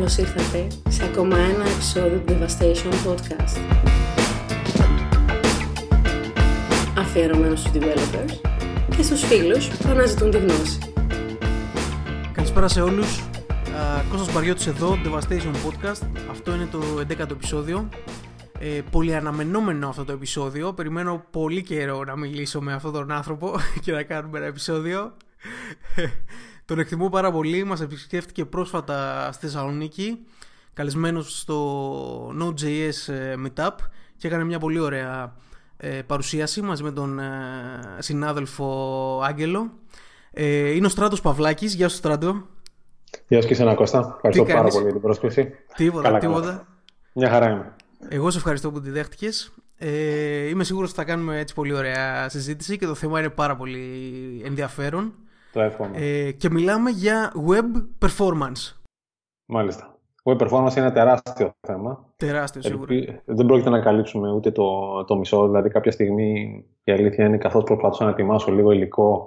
Καλώς ήρθατε σε ακόμα ένα επεισόδιο του Devastation Podcast, αφιερωμένο στους developers και στους φίλους που αναζητούν τη γνώση. Καλησπέρα σε όλους. Κώστας Μπαριώτης εδώ, Devastation Podcast. Αυτό είναι το 11ο επεισόδιο. Πολύ αναμενόμενο αυτό το επεισόδιο. Περιμένω πολύ καιρό να μιλήσω με αυτόν τον άνθρωπο και να κάνουμε ένα επεισόδιο. Τον εκτιμώ πάρα πολύ. Μας επισκέφτηκε πρόσφατα στη Θεσσαλονίκη, καλεσμένος στο Node.js Meetup, και έκανε μια πολύ ωραία παρουσίαση μαζί με τον συνάδελφο Άγγελο. Είναι ο Στράτος Παυλάκης. Γεια σου, Στράτο. Γεια σου και εσένα, Κώστα. Ευχαριστώ πάρα πολύ για την πρόσκληση. Τίποτα. Μια χαρά είμαι. Εγώ σε ευχαριστώ που τη δέχτηκες. Είμαι σίγουρος ότι θα κάνουμε έτσι πολύ ωραία συζήτηση και το θέμα είναι πάρα πολύ ενδιαφέρον. Το εύχομαι. Και μιλάμε για web performance. Μάλιστα. Web performance είναι ένα τεράστιο θέμα. Τεράστιο, σίγουρα. Δεν πρόκειται να καλύψουμε ούτε το μισό. Δηλαδή, κάποια στιγμή η αλήθεια είναι, καθώς προσπαθούσα να ετοιμάσω λίγο υλικό,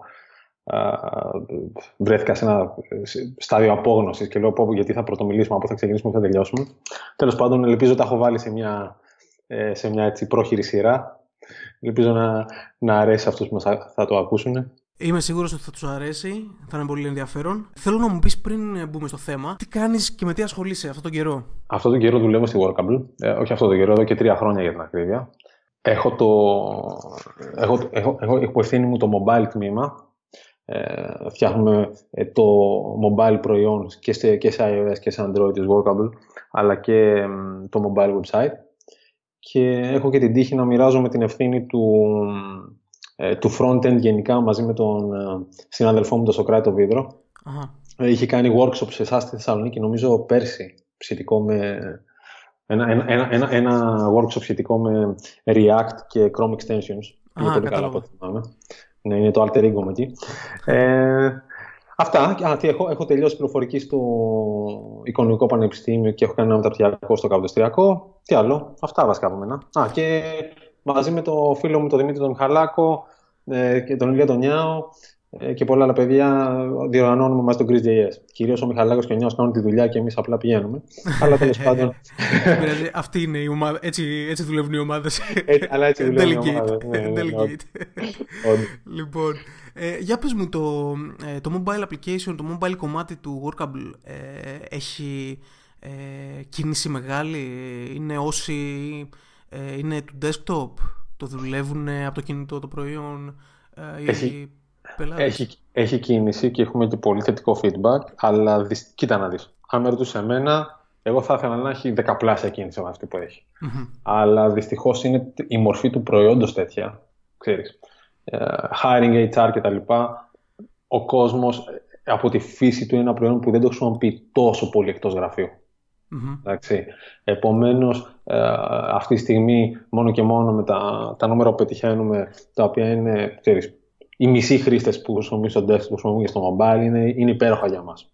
βρέθηκα σε ένα στάδιο απόγνωσης και λέω γιατί θα πρωτομιλήσουμε, από θα ξεκινήσουμε και θα τελειώσουμε. Τέλος πάντων, ελπίζω τα έχω βάλει σε μια έτσι πρόχειρη σειρά. Ελπίζω να αρέσει αυτούς που θα το ακούσουν. Είμαι σίγουρος ότι θα τους αρέσει, θα είναι πολύ ενδιαφέρον. Θέλω να μου πεις, πριν μπούμε στο θέμα, τι κάνεις και με τι ασχολείσαι αυτόν τον καιρό. Αυτόν τον καιρό δουλεύω στη Workable. Όχι αυτόν τον καιρό, εδώ και 3 χρόνια για την ακρίβεια. Έχω υπό ευθύνη μου το mobile τμήμα. Φτιάχνουμε το mobile προϊόν και σε iOS και σε Android της Workable, αλλά και το mobile website. Και έχω και την τύχη να μοιράζομαι την ευθύνη του front-end γενικά μαζί με τον συνάδελφό μου, τον Σωκράτη Βίδρο. Είχε κάνει workshop σε εσάς στη Θεσσαλονίκη, νομίζω πέρσι, σχετικό με ένα workshop σχετικό με React και Chrome Extensions. Είναι πολύ καλά από ό,τι θυμάμαι. Ναι, είναι το alter ego μου εκεί. Αυτά. Έχω τελειώσει πληροφορική στο Οικονομικό Πανεπιστήμιο και έχω κάνει ένα μεταπτυχιακό στο Καποδιστριακό. Τι άλλο, αυτά βασικά από μένα. Και μαζί με το φίλο μου τον Δημήτρη τον Μιχαλάκο και τον Ηλία τον Νιάο και πολλά άλλα παιδιά διοργανώνουμε μαζί τον Chris.js. Κυρίως ο Μιχαλάκος και ο Νιάος κάνουν τη δουλειά και εμείς απλά πηγαίνουμε. Αλλά τέλος πάντων. Αυτή είναι η ομάδα. Έτσι δουλεύουν οι ομάδες. Αλλά έτσι δουλεύουν οι ομάδες. Λοιπόν, για πες μου, το mobile application, το mobile κομμάτι του Workable έχει κίνηση μεγάλη, είναι όσοι... Είναι του desktop, το δουλεύουν από το κινητό το προϊόν οι πελάτες. Έχει κίνηση και έχουμε και πολύ θετικό feedback, αλλά κοίτα να δεις. Αν με ρωτούσε εμένα, εγώ θα ήθελα να έχει δεκαπλάσια κίνηση με αυτή που έχει. Αλλά δυστυχώς είναι η μορφή του προϊόντος τέτοια, ξέρεις. Hiring, HR κτλ. Ο κόσμος από τη φύση του είναι ένα προϊόν που δεν το χρησιμοποιεί τόσο πολύ εκτός γραφείου. Επομένως, αυτή τη στιγμή μόνο και μόνο με τα νούμερα που πετυχαίνουμε, τα οποία είναι, ξέρεις, οι μισοί χρήστες που χρησιμοποιούν στο desktop, που χρησιμοποιούν και στο mobile, είναι υπέροχα για μας.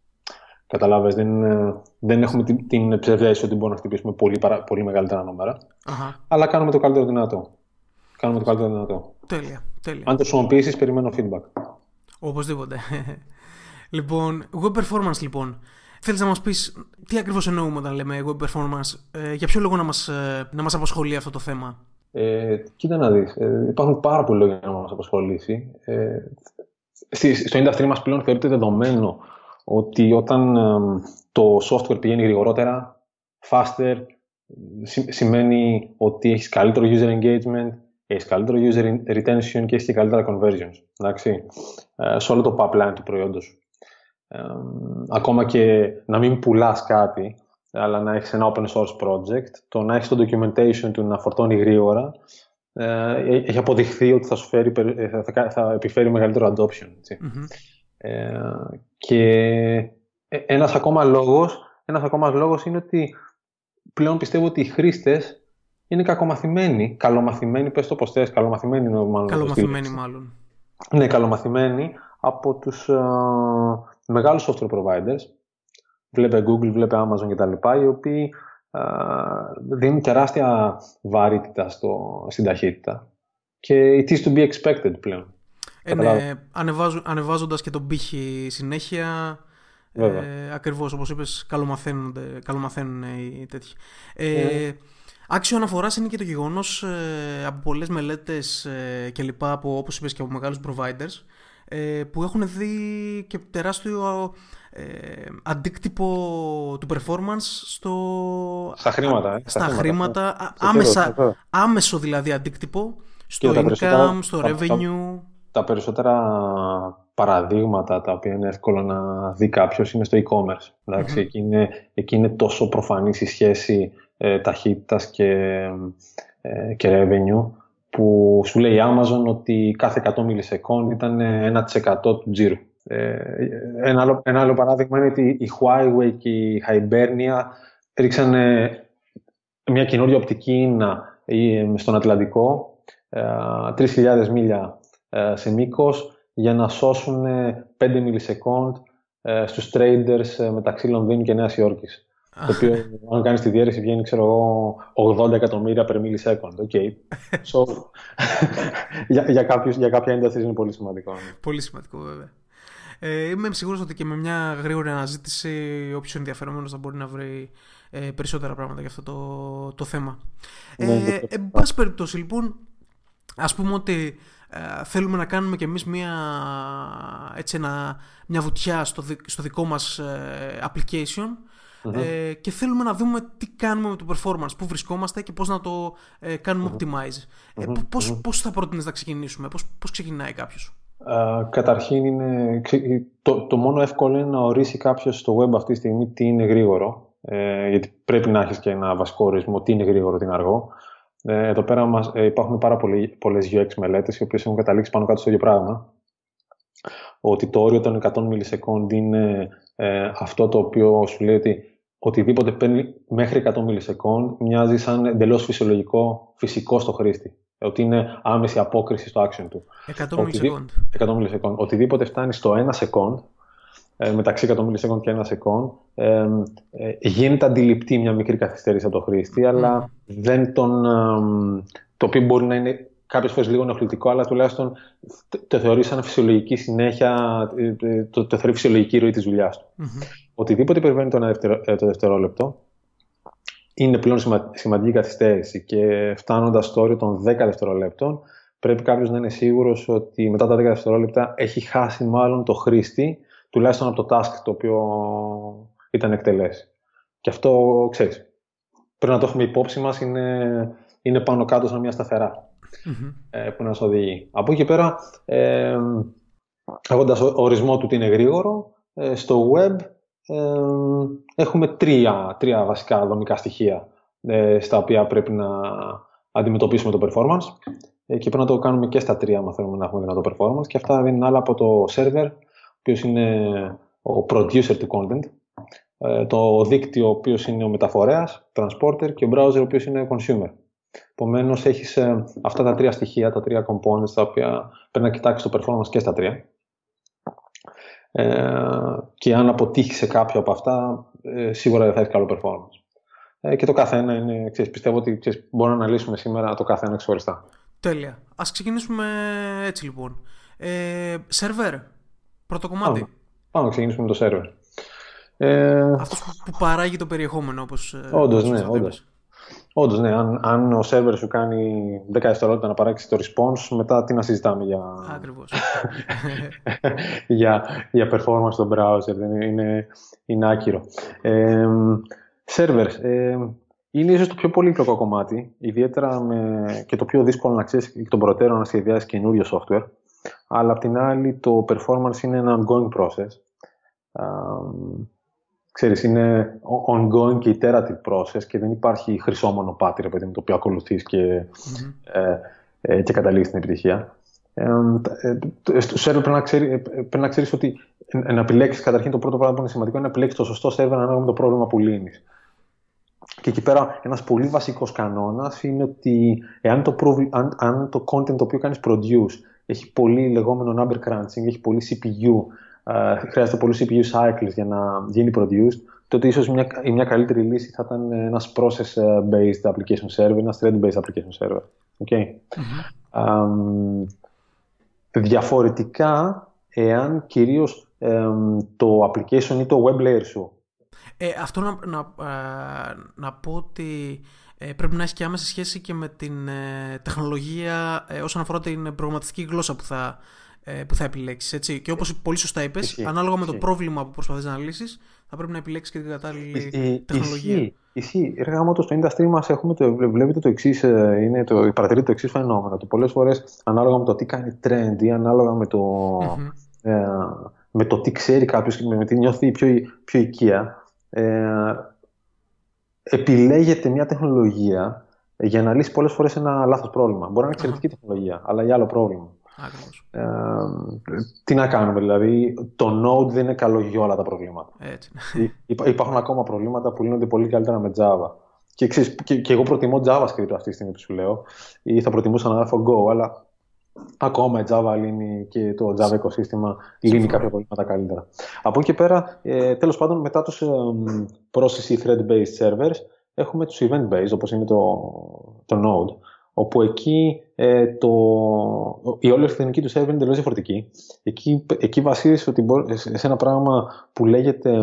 Καταλάβες, δεν έχουμε την ψευδαίσθηση ότι μπορούμε να χτυπήσουμε πολύ μεγαλύτερα νούμερα. Αλλά κάνουμε το καλύτερο δυνατό. Τέλεια, τέλεια. Αν το χρησιμοποιήσεις, περιμένω feedback. Οπωσδήποτε. Λοιπόν, web performance λοιπόν. Θέλεις να μας πεις τι ακριβώς εννοούμε όταν λέμε web performance, για ποιο λόγο να μας απασχολεί αυτό το θέμα. Κοίτα να δεις, υπάρχουν πάρα πολλοί λόγοι να μας απασχολήσει. Στο industry μας πλέον θεωρείται δεδομένο ότι όταν το software πηγαίνει γρηγορότερα, faster, σημαίνει ότι έχεις καλύτερο user engagement, έχεις καλύτερο user retention και έχεις και καλύτερα conversions, εντάξει, σε όλο το pipeline του προϊόντος σου. Ακόμα και να μην πουλάς κάτι, αλλά να έχεις ένα open source project, το να έχεις το documentation του να φορτώνει γρήγορα, έχει αποδειχθεί ότι θα επιφέρει μεγαλύτερο adoption. Και ένας ακόμα λόγος είναι ότι πλέον πιστεύω ότι οι χρήστες είναι κακομαθημένοι, καλομαθημένοι. Ναι, καλομαθημένοι από τους μεγάλους software providers, βλέπε Google, βλέπε Amazon κτλ, οι οποίοι δίνουν τεράστια βαρύτητα στην ταχύτητα και it is to be expected πλέον. Ναι, ανεβάζοντας και τον πύχη συνέχεια, Ακριβώς όπως είπες, καλομαθαίνουν οι τέτοιοι. Άξιο αναφοράς είναι και το γεγονός από πολλές μελέτες και λοιπά, από, όπως είπες, και από μεγάλους providers, που έχουν δει και τεράστιο αντίκτυπο του performance στα χρήματα. Άμεσο δηλαδή αντίκτυπο στο income, στο revenue. Τα περισσότερα παραδείγματα τα οποία είναι εύκολο να δει κάποιος είναι στο e-commerce. Εντάξει, mm-hmm. εκεί είναι τόσο προφανής η σχέση ταχύτητας και revenue, που σου λέει η Amazon ότι κάθε 100 μιλισεκόν ήταν 1% του τζίρου. Ένα άλλο παράδειγμα είναι ότι η Huawei και η Hibernia ρίξαν μια καινούργια οπτική στον Ατλαντικό, 3.000 μίλια σε μήκος, για να σώσουν 5 μιλισεκόντ στους traders μεταξύ Λονδίνου και Νέας Υόρκης. Το οποίο, αν κάνεις τη διαίρεση, βγαίνει, ξέρω εγώ, 80 εκατομμύρια per millisecond. Okay. So, για κάποια ένταση είναι πολύ σημαντικό. Πολύ σημαντικό, βέβαια. Είμαι σίγουρος ότι και με μια γρήγορη αναζήτηση όποιος ενδιαφερόμενος θα μπορεί να βρει περισσότερα πράγματα για αυτό το θέμα. Εν πάση περιπτώσει, λοιπόν, ας πούμε ότι θέλουμε να κάνουμε κι εμείς μια βουτιά στο δικό μας application, mm-hmm. Και θέλουμε να δούμε τι κάνουμε με το performance, πού βρισκόμαστε και πώς να το κάνουμε mm-hmm. optimize. Πώς θα προτείνεις να ξεκινήσουμε, πώς ξεκινάει κάποιος? Καταρχήν, το μόνο εύκολο είναι να ορίσει κάποιος στο web αυτή τη στιγμή τι είναι γρήγορο, γιατί πρέπει να έχεις και ένα βασικό ορισμό τι είναι γρήγορο, τι είναι αργό. Εδώ πέρα υπάρχουν πάρα πολλές UX μελέτες οι οποίες έχουν καταλήξει πάνω κάτω στο ίδιο πράγμα, ότι το όριο των 100 μιλισεκόντ είναι αυτό το οποίο σου λέει ότι οτιδήποτε παίρνει μέχρι 100 μιλισεκόντ μοιάζει σαν εντελώς φυσικό στο χρήστη, ότι είναι άμεση απόκριση στο action του. 100 μιλισεκόντ. Οτιδήποτε φτάνει στο 1 σεκόντ, μεταξύ 100 μιλισεκόντ και 1 σεκόντ, γίνεται αντιληπτή μια μικρή καθυστέρηση από το χρήστη, αλλά δεν τον. Το οποίο μπορεί να είναι κάποιες φορές λίγο ενοχλητικό, αλλά τουλάχιστον το θεωρεί σαν φυσιολογική συνέχεια, το θεωρεί φυσιολογική ροή της δουλειάς του. Mm-hmm. Οτιδήποτε υπερβαίνει το δευτερόλεπτο είναι πλέον σημαντική καθυστέρηση, και φτάνοντας στο όριο των 10 δευτερολέπτων, πρέπει κάποιος να είναι σίγουρος ότι μετά τα 10 δευτερόλεπτα έχει χάσει μάλλον το χρήστη, τουλάχιστον από το task το οποίο ήταν εκτελέσει. Και αυτό, ξέρεις, πρέπει να το έχουμε υπόψη μας, είναι πάνω κάτω σαν μια σταθερά. Mm-hmm. Που να σας οδηγεί. Από εκεί πέρα, έχοντας ορισμό του τι είναι γρήγορο, στο web έχουμε τρία βασικά δομικά στοιχεία στα οποία πρέπει να αντιμετωπίσουμε το performance, και πρέπει να το κάνουμε και στα τρία αν θέλουμε να έχουμε δυνατό performance, και αυτά δεν είναι άλλα από το server, ο οποίος είναι ο producer του content, το δίκτυο ο οποίος είναι ο μεταφορέας, transporter, και ο browser ο οποίος είναι consumer. Επομένως, έχεις αυτά τα τρία στοιχεία, τα τρία components, τα οποία πρέπει να κοιτάξεις το performance και στα τρία. Και αν αποτύχεις σε κάποιο από αυτά, σίγουρα δεν θα έχεις καλό performance. Και το καθένα είναι, πιστεύω ότι μπορούμε να αναλύσουμε σήμερα το καθένα ξεχωριστά. Τέλεια. Ας ξεκινήσουμε έτσι, λοιπόν. Σερβέρ, πρώτο κομμάτι. Πάμε να ξεκινήσουμε με το σερβέρ. Αυτός που παράγει το περιεχόμενο, όπως. Όντως, ναι. Αν ο σερβερ σου κάνει 10 δευτερόλεπτα να παράξει το response, μετά τι να συζητάμε για. Ακριβώς. για performance στον browser, είναι άκυρο. Servers. Είναι ίσως το πιο πολύπλοκο κομμάτι, ιδιαίτερα και το πιο δύσκολο να ξέρεις εκ των προτέρων να σχεδιάσεις καινούριο software. Αλλά απ' την άλλη, το performance είναι ένα ongoing process. Ξέρεις, είναι ongoing και iterative process και δεν υπάρχει χρυσό μονοπάτι με το οποίο ακολουθείς και, mm-hmm. Και καταλήγεις στην επιτυχία. Στο server πρέπει να ξέρεις ότι να επιλέξεις, καταρχήν το πρώτο πράγμα που είναι σημαντικό είναι να επιλέξεις το σωστό server ανάλογα με το πρόβλημα που λύνεις. Και εκεί πέρα ένας πολύ βασικός κανόνας είναι ότι αν το content το οποίο κάνεις produce έχει πολύ λεγόμενο number crunching, έχει πολύ CPU, χρειάζεται πολλούς CPU cycles για να γίνει produced, τότε ίσως μια καλύτερη λύση θα ήταν ένας process-based application server, ένας thread-based application server. Okay. Mm-hmm. Διαφορετικά, εάν κυρίως το application ή το web layer σου. Αυτό να πω ότι πρέπει να έχει και άμεση σχέση και με την τεχνολογία όσον αφορά την προγραμματιστική γλώσσα που θα επιλέξεις, έτσι. Και όπως πολύ σωστά είπες, ανάλογα με το πρόβλημα που προσπαθείς να λύσεις, θα πρέπει να επιλέξεις και την κατάλληλη τεχνολογία. Ισχύει. Ρε γαμώτο, στο industry μας έχουμε βλέπετε το εξής, παρατηρείτε το εξής φαινόμενο. Πολλές φορές, ανάλογα με το τι κάνει trend ή ανάλογα με το, με το τι ξέρει κάποιος και με τι νιώθει πιο οικία, επιλέγεται μια τεχνολογία για να λύσει πολλές φορές ένα λάθος πρόβλημα. Μπορεί να είναι εξαιρετική τεχνολογία, αλλά για άλλο πρόβλημα. Τι να κάνουμε, δηλαδή, το Node δεν είναι καλό για όλα τα προβλήματα. Έτσι. Υπάρχουν ακόμα προβλήματα που λύνονται πολύ καλύτερα με Java. Και, ξέρεις, και εγώ προτιμώ JavaScript αυτή τη στιγμή που σου λέω, ή θα προτιμούσα να γράφω Go, αλλά ακόμα η Java λύνει και το Java οικοσύστημα λύνει κάποια προβλήματα καλύτερα. Από εκεί και πέρα, τέλος πάντων, μετά τους process ή thread-based servers, έχουμε τους event-based, όπως είναι το Node. Όπου εκεί η όλη αρχιτεκτονική του server είναι τελείως διαφορετική. Εκεί βασίζεται σε ένα πράγμα που λέγεται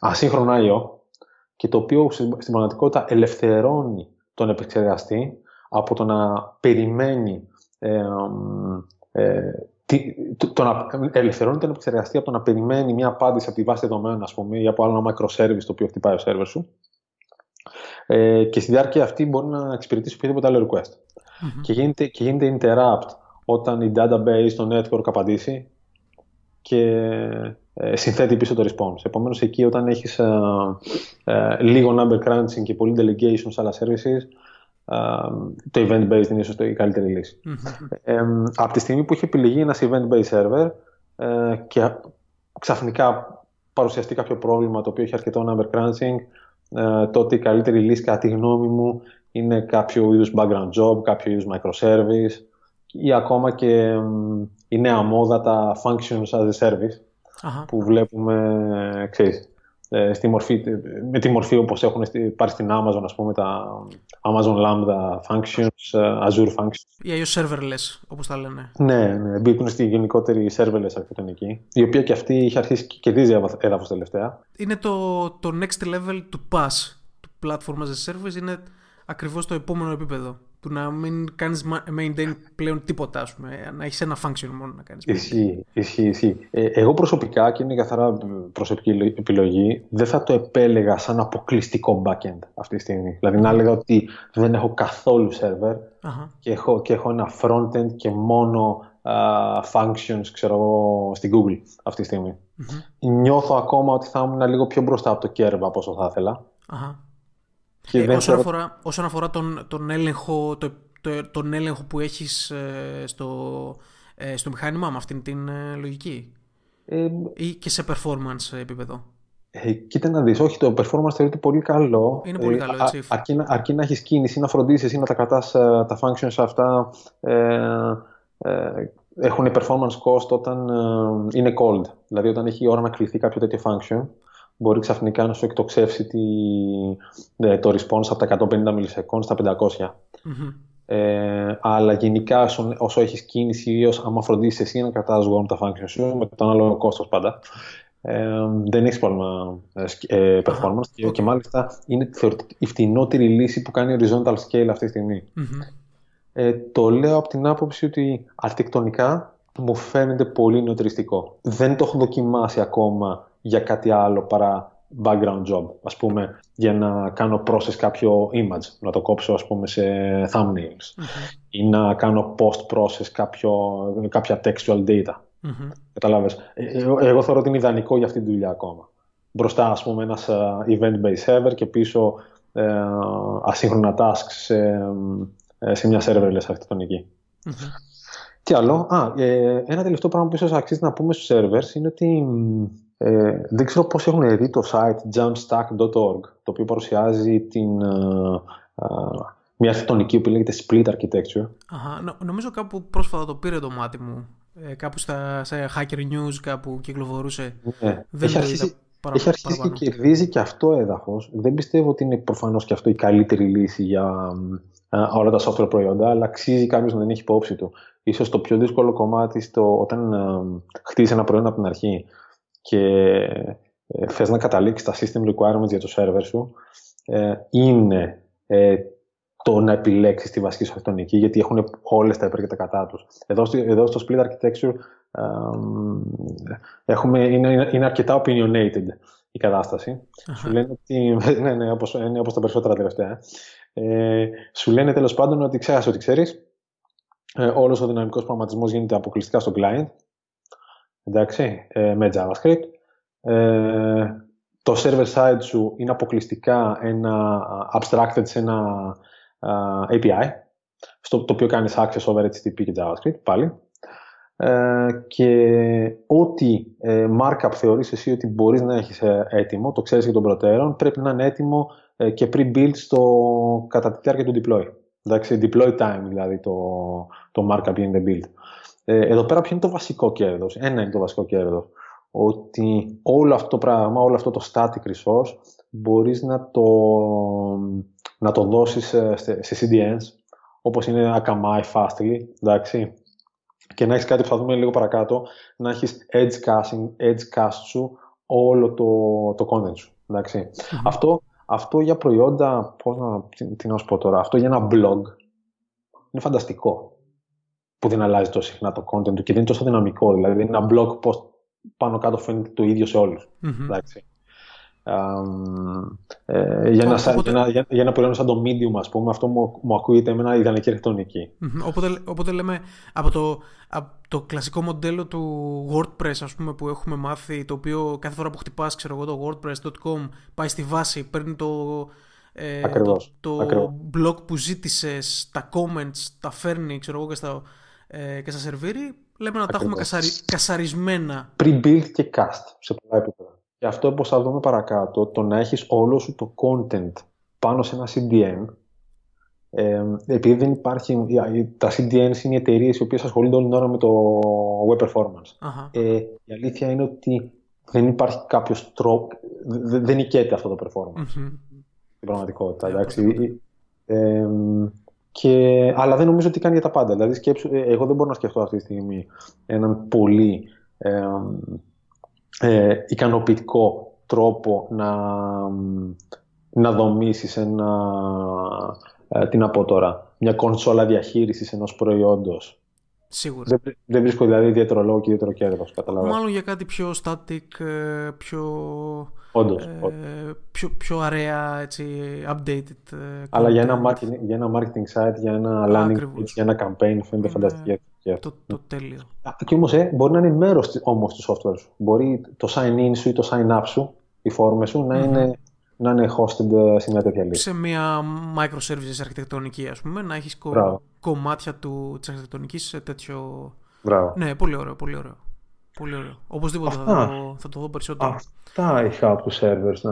ασύγχρονο IO και το οποίο στην πραγματικότητα ελευθερώνει τον επεξεργαστή από το να περιμένει ελευθερώνει τον επεξεργαστή από το να περιμένει μια απάντηση από τη βάση δεδομένων, ας πούμε, ή από άλλο ένα microservice το οποίο χτυπάει ο server σου. Και στη διάρκεια αυτή μπορεί να εξυπηρετήσει οποιοδήποτε άλλο request. Και γίνεται interrupt όταν η database, το network απαντήσει και συνθέτει πίσω το response. Επομένως, εκεί όταν έχεις λίγο number crunching και πολύ delegation σε άλλα services, το event-based είναι ίσως η καλύτερη λύση. Από τη στιγμή που έχει επιλεγεί ένας event-based server και ξαφνικά παρουσιαστεί κάποιο πρόβλημα το οποίο έχει αρκετό number crunching, τότε η καλύτερη λύση, κατά τη γνώμη μου, είναι κάποιο είδους background job, κάποιο είδους microservice ή ακόμα και η νέα μόδα, τα functions as a service που βλέπουμε, ξέρεις, με τη μορφή όπως έχουν πάρει στην Amazon, ας πούμε, τα Amazon Lambda functions, Azure functions. Ή αλλιώς serverless, όπως τα λένε. Ναι, μπήκουν στη γενικότερη serverless αρχιτεκτονική, η οποία και αυτή είχε αρχίσει και κερδίζει έδαφος τελευταία. Είναι το next level του PaaS, του Platform as a Service, είναι ακριβώς το επόμενο επίπεδο. Του να μην κάνεις maintain πλέον τίποτα, ας πούμε, να έχεις ένα function μόνο να κάνεις. Ισχύει. Εγώ προσωπικά, και είναι καθαρά προσωπική επιλογή, δεν θα το επέλεγα σαν αποκλειστικό backend αυτή τη στιγμή. Δηλαδή να έλεγα ότι δεν έχω καθόλου server και έχω ένα frontend και μόνο functions, ξέρω εγώ, στην Google αυτή τη στιγμή. Νιώθω ακόμα ότι θα ήμουν λίγο πιο μπροστά από το curve από όσο θα ήθελα. Όσον αφορά τον έλεγχο που έχεις στο μηχάνημά με αυτήν την λογική ή και σε performance επίπεδο. Κοίτα να δεις, όχι, το performance θεωρείται πολύ καλό. Είναι πολύ καλό, έτσι. Αρκεί να έχεις κίνηση, να φροντίσεις ή να τα κρατάς τα functions αυτά. Έχουν performance cost όταν είναι cold. Δηλαδή όταν έχει η ώρα να κληθεί κάποιο τέτοιο function, μπορεί ξαφνικά να σου εκτοξεύσει το response από τα 150 μιλισεκόν στα 500. Αλλά γενικά όσο έχεις κίνηση ή άμα φροντίσεις εσύ να κρατάς warm τα function σου με το ανάλογο κόστος πάντα, δεν έχεις πρόβλημα performance. Και μάλιστα είναι η φτηνότερη λύση που κάνει horizontal scale αυτή τη στιγμή. Το λέω από την άποψη ότι αρχιτεκτονικά μου φαίνεται πολύ νεοτριστικό. Δεν το έχω δοκιμάσει ακόμα για κάτι άλλο παρά background job, ας πούμε, για να κάνω process κάποιο image, να το κόψω, ας πούμε, σε thumbnails ή να κάνω post-process κάποια textual data. Καταλάβες. Εγώ θεωρώ ότι είναι ιδανικό για αυτή τη δουλειά ακόμα. Μπροστά, ας πούμε, ένας event-based server και πίσω ασύγχρονα tasks σε μια serverless αρχιτεκτονική. Τι άλλο. Ένα τελευταίο πράγμα που ίσως αξίζει να πούμε στους servers είναι ότι δεν ξέρω πώς έχουν δει το site jamstack.org, το οποίο παρουσιάζει μια αρχιτεκτονική που λέγεται split architecture. Νομίζω κάπου πρόσφατα το πήρε το μάτι μου. Κάπου σε Hacker News κάπου κυκλοφορούσε. Έχει αρχίσει και κερδίζει και αυτό έδαφος. Δεν πιστεύω ότι είναι προφανώς και αυτό η καλύτερη λύση για όλα τα software προϊόντα, αλλά αξίζει κάποιος να την έχει υπόψη του. ίσως το πιο δύσκολο κομμάτι στο, όταν χτίζεις ένα προϊόν από την αρχή και θες να καταλήξεις τα system requirements για το server σου, είναι το να επιλέξεις τη βασική σου αρχιτεκτονική, γιατί έχουν όλες τα υπέρ και τα κατά τους. Εδώ στο split architecture είναι αρκετά opinionated η κατάσταση. Σου λένε ότι, ναι, όπως τα περισσότερα τελευταία. Σου λένε τέλος πάντων ότι ξέχασε ότι ξέρεις. Όλος ο δυναμικός προγραμματισμός γίνεται αποκλειστικά στο client. Εντάξει, με JavaScript. Το server side σου είναι αποκλειστικά ένα abstracted σε ένα API, το οποίο κάνεις access over HTTP και JavaScript πάλι. Και ό,τι markup θεωρείς εσύ ότι μπορείς να έχεις έτοιμο, το ξέρεις και των προτέρων, πρέπει να είναι έτοιμο και pre-built κατά τη διάρκεια του deploy. Εντάξει, deploy time δηλαδή το markup γίνεται build. Εδώ πέρα ποιο είναι το βασικό κέρδος? Ένα είναι το βασικό κέρδος. Ότι όλο αυτό το πράγμα, όλο αυτό το static resource μπορείς να το δώσεις σε CDNs, όπως είναι Akamai, Fastly, εντάξει. Και να έχεις κάτι που θα δούμε λίγο παρακάτω, να έχεις edge cast σου όλο το content σου, εντάξει. Mm-hmm. Αυτό για προϊόντα, να σου πω τώρα, αυτό για ένα blog είναι φανταστικό που δεν αλλάζει τόσο συχνά το content του και δεν είναι τόσο δυναμικό, δηλαδή είναι ένα blog post πάνω κάτω φαίνεται το ίδιο σε όλους. Mm-hmm. Εντάξει. Για ένα προϊόν σαν το Medium, ας πούμε, αυτό μου ακούγεται με μια ιδανική αρχιτεκτονική. Mm-hmm. Οπότε λέμε από το κλασικό μοντέλο του WordPress, ας πούμε, που έχουμε μάθει, το οποίο κάθε φορά που χτυπάς, ξέρω εγώ, το WordPress.com πάει στη βάση, παίρνει το blog που ζήτησες, τα comments, τα φέρνει, ξέρω εγώ, και στα σερβίρι. Λέμε να τα έχουμε κασαρισμένα. Pre-built και cast σε πολλά επίπεδα. Και αυτό, όπως θα δούμε παρακάτω, το να έχεις όλο σου το content πάνω σε ένα CDN, επειδή δεν υπάρχει, τα CDNs είναι οι εταιρείες οι οποίες ασχολούνται όλη την ώρα με το web performance. Η αλήθεια είναι ότι δεν υπάρχει κάποιος τρόπο, δεν νικέται αυτό το performance. Mm-hmm. Στην πραγματικότητα, εντάξει. Αλλά δεν νομίζω ότι κάνει για τα πάντα. Δηλαδή, εγώ δεν μπορώ να σκεφτώ αυτή τη στιγμή έναν πολύ ικανοποιητικό τρόπο να δομήσεις μια κονσόλα διαχείρισης ενός προϊόντος. Σίγουρα. Δεν βρίσκω δηλαδή ιδιαίτερο λόγο και ιδιαίτερο κέρδος, καταλαβαίνω. Μάλλον για κάτι πιο static, πιο αρέα, έτσι, updated content. Αλλά για ένα marketing site, για ένα landing page, για ένα campaign φαίνεται φανταστική. Το τέλειο. Και όμως μπορεί να είναι μέρος όμως του software σου. Μπορεί το sign-in σου ή το sign-up σου, οι φόρμες σου, να είναι hosted σε μια τέτοια λύση. Σε μια microservices αρχιτεκτονική, ας πούμε, να έχεις κομμάτια της αρχιτεκτονικής σε τέτοιο. Μπράβο. Ναι, πολύ ωραίο, πολύ ωραίο. Πολύ ωραίο. Οπωσδήποτε θα το δω περισσότερο. Αυτά είχα από τους servers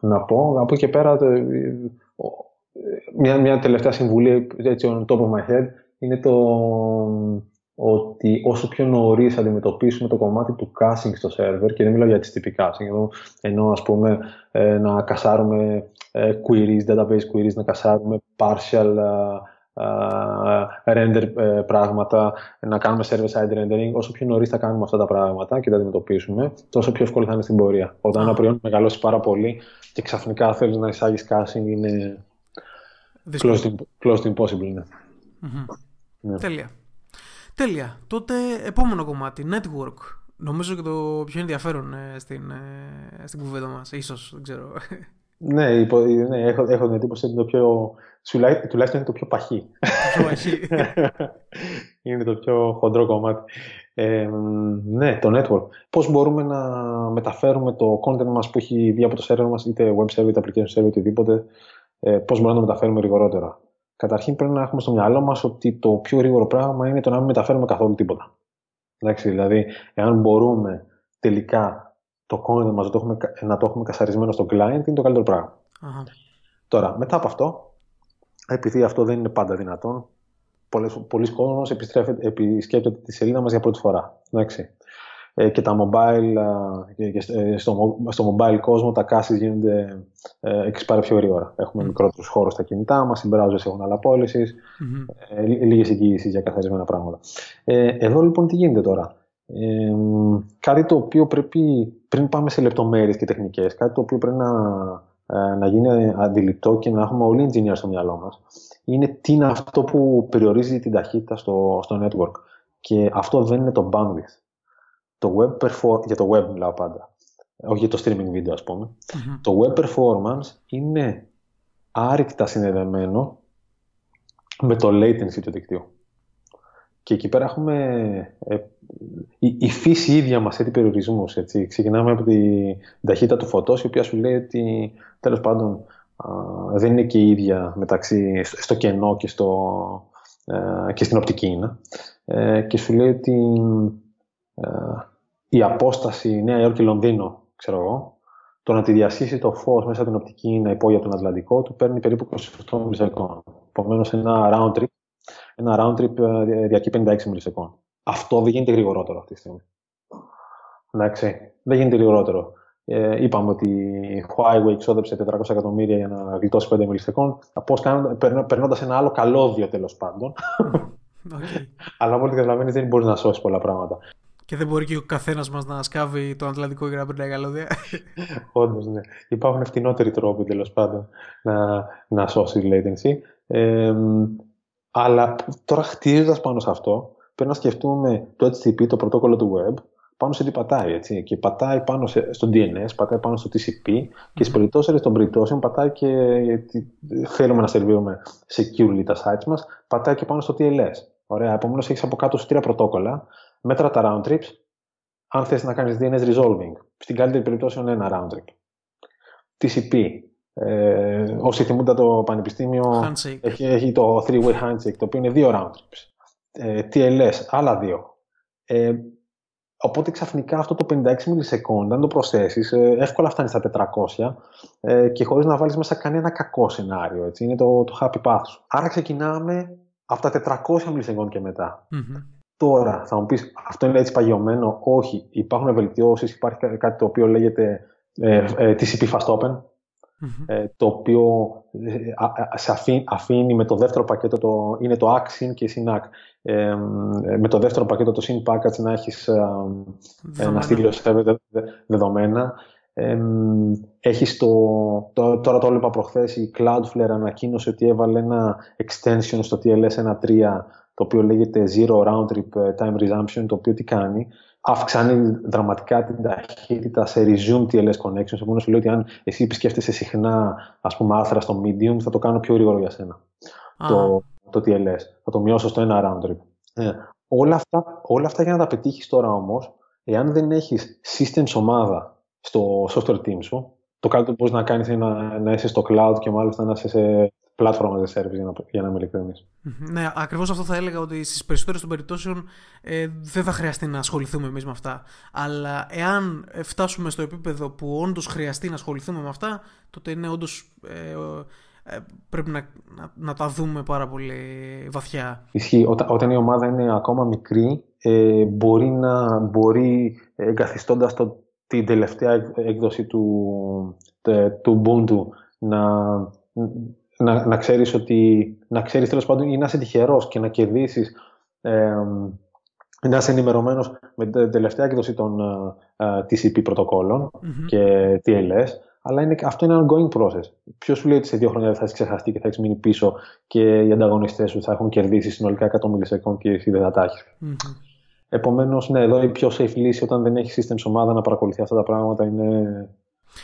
να πω. Από εκεί πέρα, μια τελευταία συμβουλή, έτσι, on top of my head, είναι το ότι όσο πιο νωρίς αντιμετωπίσουμε το κομμάτι του caching στο server, και δεν μιλάω για HTTP caching, ενώ ας πούμε να κασάρουμε queries, database queries, να κασάρουμε partial render πράγματα, να κάνουμε server-side rendering, όσο πιο νωρίς θα κάνουμε αυτά τα πράγματα και τα αντιμετωπίσουμε, τόσο πιο εύκολο θα είναι στην πορεία. Όταν ένα προϊόν μεγαλώσει πάρα πολύ και ξαφνικά θέλεις να εισάγεις caching, είναι close to impossible, ναι. Mm-hmm. Yeah. Τέλεια. Τότε επόμενο κομμάτι, network. Νομίζω και το πιο ενδιαφέρον στην κουβέντα μας, ίσως, δεν ξέρω. Ναι, έχω την εντύπωση ότι τουλάχιστον είναι το πιο παχύ. Είναι το πιο χοντρό κομμάτι. Ναι, το network. Πώς μπορούμε να μεταφέρουμε το content μας που έχει βγει από το server μας, είτε web server, είτε application server, οτιδήποτε, πώς μπορούμε να το μεταφέρουμε γρηγορότερα. Καταρχήν πρέπει να έχουμε στο μυαλό μας ότι το πιο γρήγορο πράγμα είναι το να μην μεταφέρουμε καθόλου τίποτα. Εντάξει, δηλαδή, εάν μπορούμε τελικά το content μας να το έχουμε κασαρισμένο στο client, είναι το καλύτερο πράγμα. Uh-huh. Τώρα, μετά από αυτό, επειδή αυτό δεν είναι πάντα δυνατόν, πολλοί κόσμοι επισκέπτονται τη σελίδα μας για πρώτη φορά. Εντάξει. και τα mobile, στο mobile κόσμο τα caches γίνονται εξυπάρει πιο γρήγορα. Έχουμε μικρότερους χώρους στα κινητά μας, οι browsers έχουν αλλαπόλυσης, λίγες εγγύησεις για καθαρισμένα πράγματα. Εδώ λοιπόν τι γίνεται τώρα. Κάτι το οποίο πρέπει, πριν πάμε σε λεπτομέρειες και τεχνικές, κάτι το οποίο πρέπει να γίνει αντιληπτό και να έχουμε όλοι οι engineers στο μυαλό μας, είναι τι είναι αυτό που περιορίζει την ταχύτητα στο network. Και αυτό δεν είναι το bandwidth. Το web performance, για το web μιλάω πάντα, όχι για το streaming video ας πούμε. Το web performance είναι άρρηκτα συνδεδεμένο με το latency του δικτύου. Και εκεί πέρα έχουμε η φύση ίδια μας έχει περιορισμούς. Έτσι. Ξεκινάμε από την ταχύτητα του φωτός, η οποία σου λέει ότι τέλος πάντων δεν είναι και η ίδια μεταξύ στο κενό και, και στην οπτική ίνα. Και σου λέει ότι η απόσταση Νέα Υόρκη-Λονδίνο, ξέρω εγώ, το να τη διασχίσει το φως μέσα από την οπτική ίνα υπόγεια τον Ατλαντικό, του παίρνει περίπου 28 μιλισεκόν. Επομένως ένα round trip διαρκεί 56 μιλισεκόν. Αυτό δεν γίνεται γρηγορότερο αυτή τη στιγμή. Εντάξει, δεν γίνεται γρηγορότερο. Είπαμε ότι η Huawei εξόδεψε 400 εκατομμύρια για να γλιτώσει 5 μιλισεκόν, περνώντας ένα άλλο καλώδιο τέλος πάντων. Okay. Αλλά από ό,τι καταλαβαίνεις δεν μπορείς να σώσεις πολλά πράγματα. Και δεν μπορεί και ο καθένας μας να σκάβει τον Ατλαντικό για να περνάει καλώδια. Όντως, ναι. Υπάρχουν φτηνότεροι τρόποι τέλος πάντων να σώσεις latency. Αλλά τώρα χτίζοντας πάνω σε αυτό, πρέπει να σκεφτούμε το HTTP, το πρωτόκολλο του web, πάνω σε τι πατάει. Έτσι. Και πατάει πάνω στο DNS, πατάει πάνω στο TCP και στις περιπτώσεις των περιπτώσεων πατάει και, γιατί θέλουμε να σερβίρουμε securely τα sites μας, πατάει και πάνω στο TLS. Ωραία, επομένως έχεις από κάτω σου 3 πρωτόκολλα, μέτρα τα round trips, αν θες να κάνεις DNS resolving. Στην καλύτερη περίπτωση είναι ένα round trip. TCP. Όσοι θυμούνται το πανεπιστήμιο έχει το 3-way handshake, το οποίο είναι 2 round trips. TLS, άλλα 2. Οπότε ξαφνικά αυτό το 56 μιλισεκόντα, αν το προσθέσεις, εύκολα φτάνει στα 400 και χωρίς να βάλεις μέσα κανένα κακό σενάριο. Έτσι. Είναι το happy path σου. Άρα ξεκινάμε από τα 400 μιλισεκόντα και μετά. Τώρα θα μου πεις, αυτό είναι έτσι παγιωμένο? Όχι, υπάρχουν βελτιώσεις. Υπάρχει κάτι το οποίο λέγεται TCP fast open. Το οποίο σε αφήνει με το δεύτερο πακέτο, είναι το ACK, SYN και SYNACK. Με το δεύτερο πακέτο, το SYN package, να έχεις να στείλεις δεδομένα. Έχεις τώρα το έλεγα προχθές, η Cloudflare ανακοίνωσε ότι έβαλε ένα extension στο TLS 1.3, το οποίο λέγεται Zero Round Trip Time Resumption, το οποίο τι κάνει? Αυξάνει δραματικά την ταχύτητα σε resume TLS connections. Επομένως, λέει ότι αν εσύ επισκέφτεσαι συχνά, ας πούμε, άθρα στο Medium, θα το κάνω πιο γρήγορο για σένα. Το TLS. Θα το μειώσω στο ένα round trip. Όλα αυτά για να τα πετύχεις τώρα όμως, εάν δεν έχεις systems ομάδα στο software team σου, το καλύτερο που μπορείς να κάνεις είναι να είσαι στο cloud και μάλιστα να είσαι σε πλατφόρμα as a service, για να είμαι ειλικρινής. Ναι, ακριβώς αυτό θα έλεγα, ότι στις περισσότερες των περιπτώσεων δεν θα χρειαστεί να ασχοληθούμε εμείς με αυτά. Αλλά εάν φτάσουμε στο επίπεδο που όντως χρειαστεί να ασχοληθούμε με αυτά, τότε είναι όντως πρέπει να τα δούμε πάρα πολύ βαθιά. Ισχύει. Όταν η ομάδα είναι ακόμα μικρή, μπορεί εγκαθιστώντας την τελευταία έκδοση του Ubuntu να ξέρεις τέλος πάντων, ή να είσαι τυχερός και να κερδίσεις, να είσαι ενημερωμένος με την τελευταία έκδοση των TCP πρωτοκόλων και TLS, αλλά αυτό είναι ongoing process. Ποιος σου λέει ότι σε 2 χρόνια θα έχεις ξεχαστεί και θα έχεις μείνει πίσω και οι ανταγωνιστές σου θα έχουν κερδίσει συνολικά 100 μιλισεκόν και εσύ δεν θα τα έχεις? Επομένως, ναι, εδώ η πιο safe λύση, όταν δεν έχει systems ομάδα να παρακολουθεί αυτά τα πράγματα, είναι...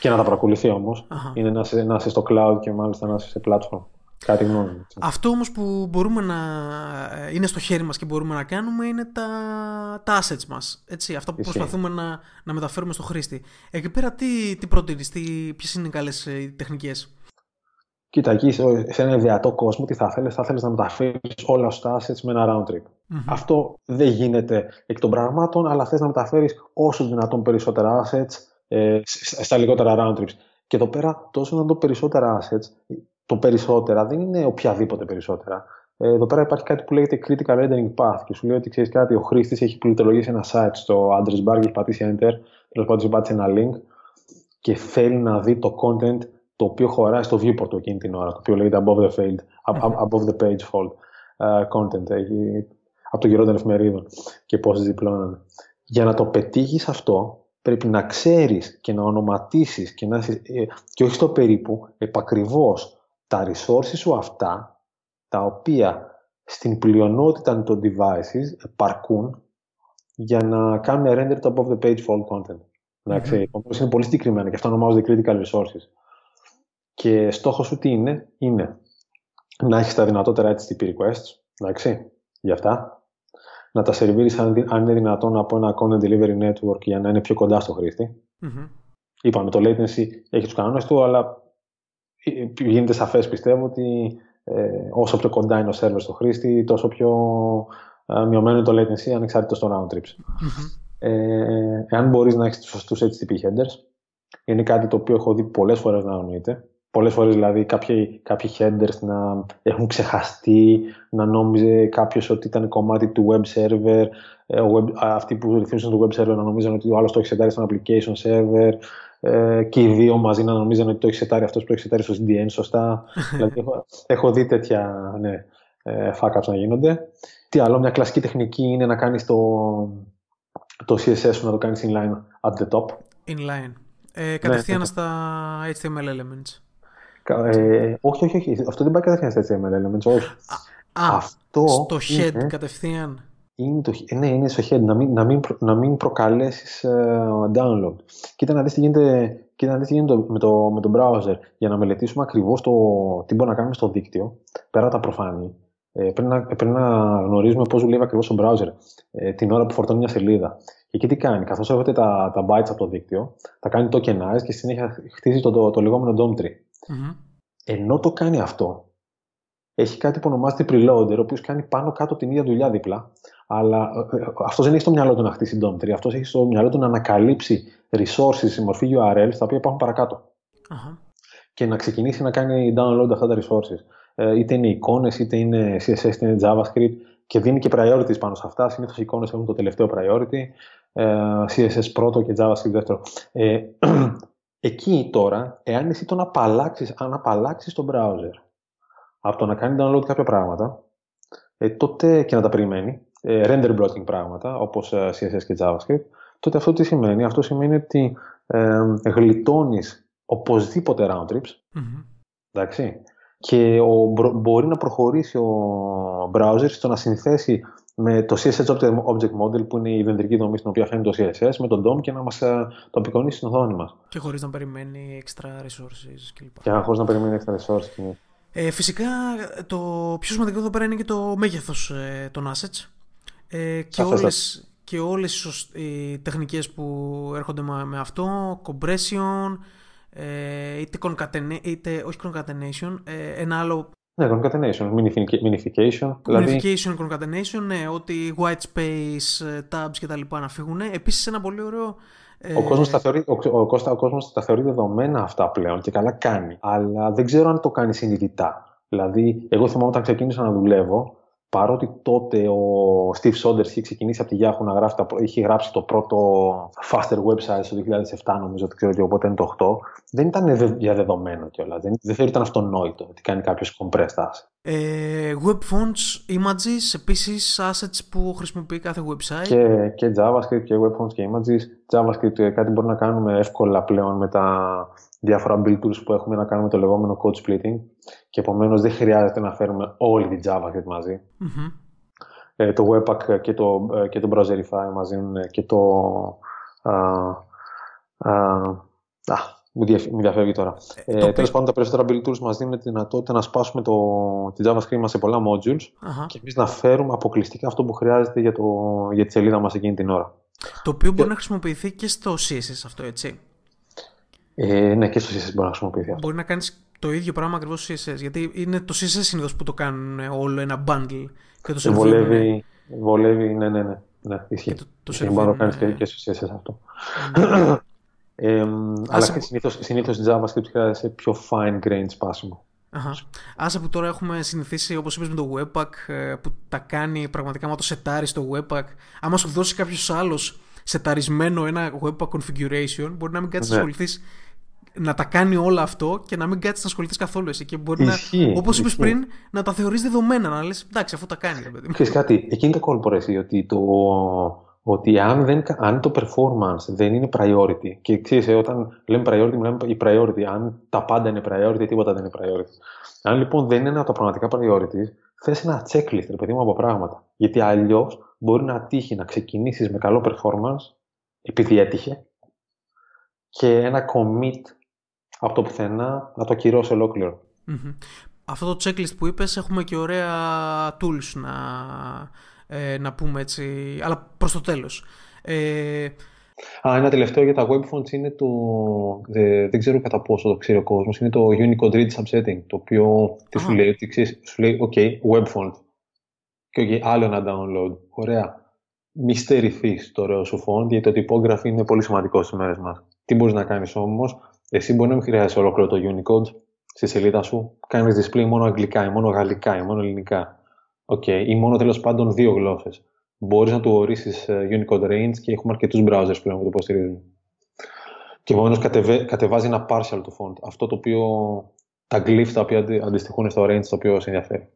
και να τα παρακολουθεί όμως, είναι να είσαι στο cloud και μάλιστα να είσαι σε platform. Κάτι γνώμη. Αυτό όμως που μπορούμε να είναι στο χέρι μας και μπορούμε να κάνουμε είναι τα assets μας. Έτσι, αυτά που προσπαθούμε να μεταφέρουμε στο χρήστη. Εκεί πέρα τι προτείνεις, ποιες είναι οι καλές τεχνικές? Κοίτα, εκεί σε ένα ιδεατό κόσμο, τι θα θέλεις? Θα θέλεις να μεταφέρεις όλα στα assets με ένα round trip. Αυτό δεν γίνεται εκ των πραγμάτων, αλλά θες να μεταφέρεις όσο δυνατόν περισσότερα assets στα λιγότερα round trips. Και εδώ πέρα, τόσο να δω περισσότερα assets, το περισσότερα δεν είναι οποιαδήποτε περισσότερα. Εδώ πέρα υπάρχει κάτι που λέγεται critical rendering path και σου λέει ότι ξέρεις κάτι, ο χρήστης έχει πληκτρολογήσει ένα site στο address bar και έχει πατήσει enter, τέλος πάντων πατήσει ένα link και θέλει να δει το content το οποίο χωράει στο viewport του εκείνη την ώρα, το οποίο λέγεται above the field, above the page fold content, από τον καιρό των εφημερίδων και πώς διπλώνανε. Για να το πετύχεις αυτό, πρέπει να ξέρεις και να ονοματίσεις και, και όχι στο περίπου, επακριβώς τα resources σου αυτά, τα οποία στην πλειονότητα των devices επαρκούν για να κάνουν render το above the page fold content. Mm-hmm. Οπότε είναι πολύ συγκεκριμένα και αυτά ονομάζονται critical resources. Και στόχος σου τι είναι? Είναι να έχεις τα δυνατότερα HTTP requests, εντάξει, για αυτά. Να τα σερβίρεις αν είναι δυνατόν από ένα content delivery network για να είναι πιο κοντά στο χρήστη. Mm-hmm. Είπαμε, το latency έχει τους κανόνες του, αλλά γίνεται σαφές, πιστεύω, ότι όσο πιο κοντά είναι ο server στο χρήστη, τόσο πιο μειωμένο είναι το latency ανεξάρτητο στο round trips. Mm-hmm. Εάν μπορείς να έχεις τους σωστούς HTTP headers, είναι κάτι το οποίο έχω δει πολλές φορές να αγνοείται. Πολλές φορές δηλαδή κάποιοι headers να έχουν ξεχαστεί, να νόμιζε κάποιος ότι ήταν κομμάτι του web server, αυτοί που ρυθμίζουν το web server να νομίζαν ότι ο άλλος το έχει σετάρει στον application server και οι δύο μαζί να νομίζαν ότι το έχει σετάρει αυτός που το έχει σετάρει στο CDN σωστά. Δηλαδή έχω δει τέτοια fuck-ups να γίνονται. Τι άλλο, μια κλασική τεχνική είναι να κάνεις το CSS σου να το κάνεις inline at the top. Inline. Κατευθείαν στα HTML elements. Όχι. Αυτό δεν πάει κατευθείαν στα HTML elements. Όχι. Αυτό στο head είναι, κατευθείαν. Είναι είναι στο head. Να μην προκαλέσεις download. Κοίτα να δεις τι γίνεται, με το browser. Για να μελετήσουμε ακριβώς τι μπορούμε να κάνουμε στο δίκτυο, πέρα τα προφανή. Πρέπει να γνωρίζουμε πώς δουλεύει ακριβώς ο browser την ώρα που φορτώνει μια σελίδα. Και εκεί τι κάνει, καθώς έρχονται τα bytes από το δίκτυο, τα κάνει tokenize και συνέχεια χτίζει το λεγόμενο DOM tree. Mm-hmm. Ενώ το κάνει αυτό, έχει κάτι που ονομάζεται preloader, ο οποίος κάνει πάνω κάτω την ίδια δουλειά δίπλα, αλλά αυτός δεν έχει στο μυαλό του να χτίσει DOM tree, αυτός έχει στο μυαλό του να ανακαλύψει resources στη μορφή URL, στα οποία υπάρχουν παρακάτω. Mm-hmm. Και να ξεκινήσει να κάνει download αυτά τα resources. Είτε είναι εικόνες, είτε είναι CSS, είτε είναι JavaScript και δίνει και priorities πάνω σε αυτά. Συνήθως οι εικόνες έχουν το τελευταίο priority, CSS πρώτο και JavaScript δεύτερο. Εκεί τώρα, εάν εσύ τον απαλλάξεις, αν απαλλάξεις τον browser από το να κάνει download κάποια πράγματα, τότε και να τα περιμένει, render blocking πράγματα όπως CSS και JavaScript, τότε αυτό τι σημαίνει? Αυτό σημαίνει ότι γλιτώνεις οπωσδήποτε round trips, mm-hmm. εντάξει, και μπορεί να προχωρήσει ο browser στο να συνθέσει με το CSS Object Model που είναι η δεντρική δομή στην οποία φαίνεται το CSS με τον DOM και να μας το απεικονίσει στην οθόνη μας. Και χωρίς να περιμένει extra resources κλπ. Φυσικά το πιο σημαντικό εδώ πέρα είναι και το μέγεθος των assets και όλες οι τεχνικές που έρχονται με αυτό, compression, όχι concatenation, ένα άλλο. Ναι, concatenation, minification. Minification, concatenation, ναι, ότι white space, tabs και τα λοιπά να φύγουν. Επίσης ένα πολύ ωραίο. Ο κόσμος τα θεωρεί δεδομένα αυτά πλέον και καλά κάνει, αλλά δεν ξέρω αν το κάνει συνειδητά. Δηλαδή, εγώ θυμάμαι όταν ξεκίνησα να δουλεύω, παρότι τότε ο Steve Souders είχε ξεκινήσει από τη Yahoo να γράφει, είχε γράψει το πρώτο faster website στο 2007, νομίζω, δεν ξέρω και οπότε είναι το 8, δεν ήταν για δεδομένο κιόλας. Δεν θεωρεί ήταν αυτονόητο ότι κάνει κάποιος compressed asset. Web fonts, images, επίσης assets που χρησιμοποιεί κάθε website. Και JavaScript και web fonts και images. JavaScript, κάτι μπορούμε να κάνουμε εύκολα πλέον με τα διάφορα build tools που έχουμε να κάνουμε το λεγόμενο code splitting και επομένως δεν χρειάζεται να φέρουμε όλη τη JavaScript μαζί. Mm-hmm. Το Webpack και το Browserify μαζί και το... μου διαφεύγει τώρα. Τέλος πάντων, τα περισσότερα build tools μας δίνουν τη δυνατότητα να σπάσουμε τη JavaScript μας σε πολλά modules και εμείς να φέρουμε αποκλειστικά αυτό που χρειάζεται για τη σελίδα μας εκείνη την ώρα. Το οποίο μπορεί να χρησιμοποιηθεί και στο CSS αυτό, έτσι. Ναι, και στο CSS μπορεί να χρησιμοποιηθεί αυτό. Μπορεί να κάνεις το ίδιο πράγμα ακριβώς στο CSS, γιατί είναι το CSS συνήθως που το κάνουν όλο ένα bundle και το βολεύει, ναι, ισχύει. Και μπορεί να κάνεις και στο CSS αυτό. Ναι. Αλλά συνήθως JavaScript χρειάζεται πιο fine-grained σπάσιμο. Άσε που τώρα έχουμε συνηθίσει, όπως είπες, με το Webpack που τα κάνει πραγματικά, μα το σετάρεις το Webpack. Άμα σου δώσει κάποιος άλλος σεταρισμένο ένα Webpack configuration, μπορεί να μην κάτσεις να ασχοληθείς, να τα κάνει όλα αυτό και να μην κάτσεις να ασχοληθείς καθόλου εσύ. Και μπορεί να, όπως είπες πριν, να τα θεωρείς δεδομένα, να λες εντάξει, αφού τα κάνει. Ξέρεις κάτι, εκείνη το κόλπορες, ότι αν το performance δεν είναι priority, και ξέρεις, όταν λέμε priority, μιλάμε η priority, αν τα πάντα είναι priority, τίποτα δεν είναι priority. Αν λοιπόν δεν είναι ένα από τα πραγματικά priority, θες ένα checklist, ρε παιδί μου, από πράγματα. Γιατί αλλιώς μπορεί να τύχει να ξεκινήσεις με καλό performance, επειδή έτυχε, και ένα commit από το πουθενά να το ακυρώσει ολόκληρο. Mm-hmm. Αυτό το checklist που είπες, έχουμε και ωραία tools να πούμε έτσι, αλλά προς το τέλος. Ένα τελευταίο για τα web fonts είναι το, δεν ξέρω κατά πόσο το ξέρει ο κόσμος, είναι το Unicode Read Subsetting, το οποίο τι σου λέει, σου λέει ok, web font και okay, άλλο ένα download, ωραία, μη στερηθείς το ωραίο σου font, γιατί το typography είναι πολύ σημαντικό στις μέρες μας. Τι μπορείς να κάνεις όμως, εσύ μπορεί να μην χρειάζεσαι ολόκληρο το Unicode στη σελίδα σου, κάνεις display μόνο αγγλικά ή μόνο γαλλικά ή μόνο ελληνικά. Okay. Ή μόνο τέλος πάντων δύο γλώσσες. Μπορείς να του ορίσεις Unicode range και έχουμε αρκετούς browsers πλέον που το υποστηρίζουν. Και επομένως κατεβάζει ένα partial του font. Αυτό το οποίο τα glyphs τα οποία αντιστοιχούν στο range το οποίο σε ενδιαφέρει.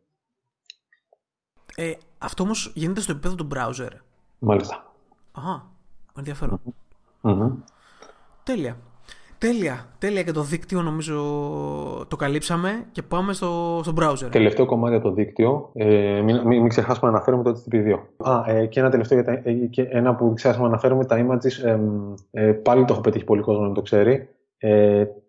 Αυτό όμως γίνεται στο επίπεδο του browser. Μάλιστα. Αχα, ενδιαφέρον. Mm-hmm. Τέλεια και το δίκτυο νομίζω το καλύψαμε και πάμε στο browser. Τελευταίο κομμάτι από το δίκτυο, μην ξεχάσουμε να αναφέρουμε το HTTP2. Και ένα τελευταίο, και ένα που ξεχάσαμε να αναφέρουμε, τα images, πάλι το έχω πετύχει πολύ κόσμο να μην το ξέρει.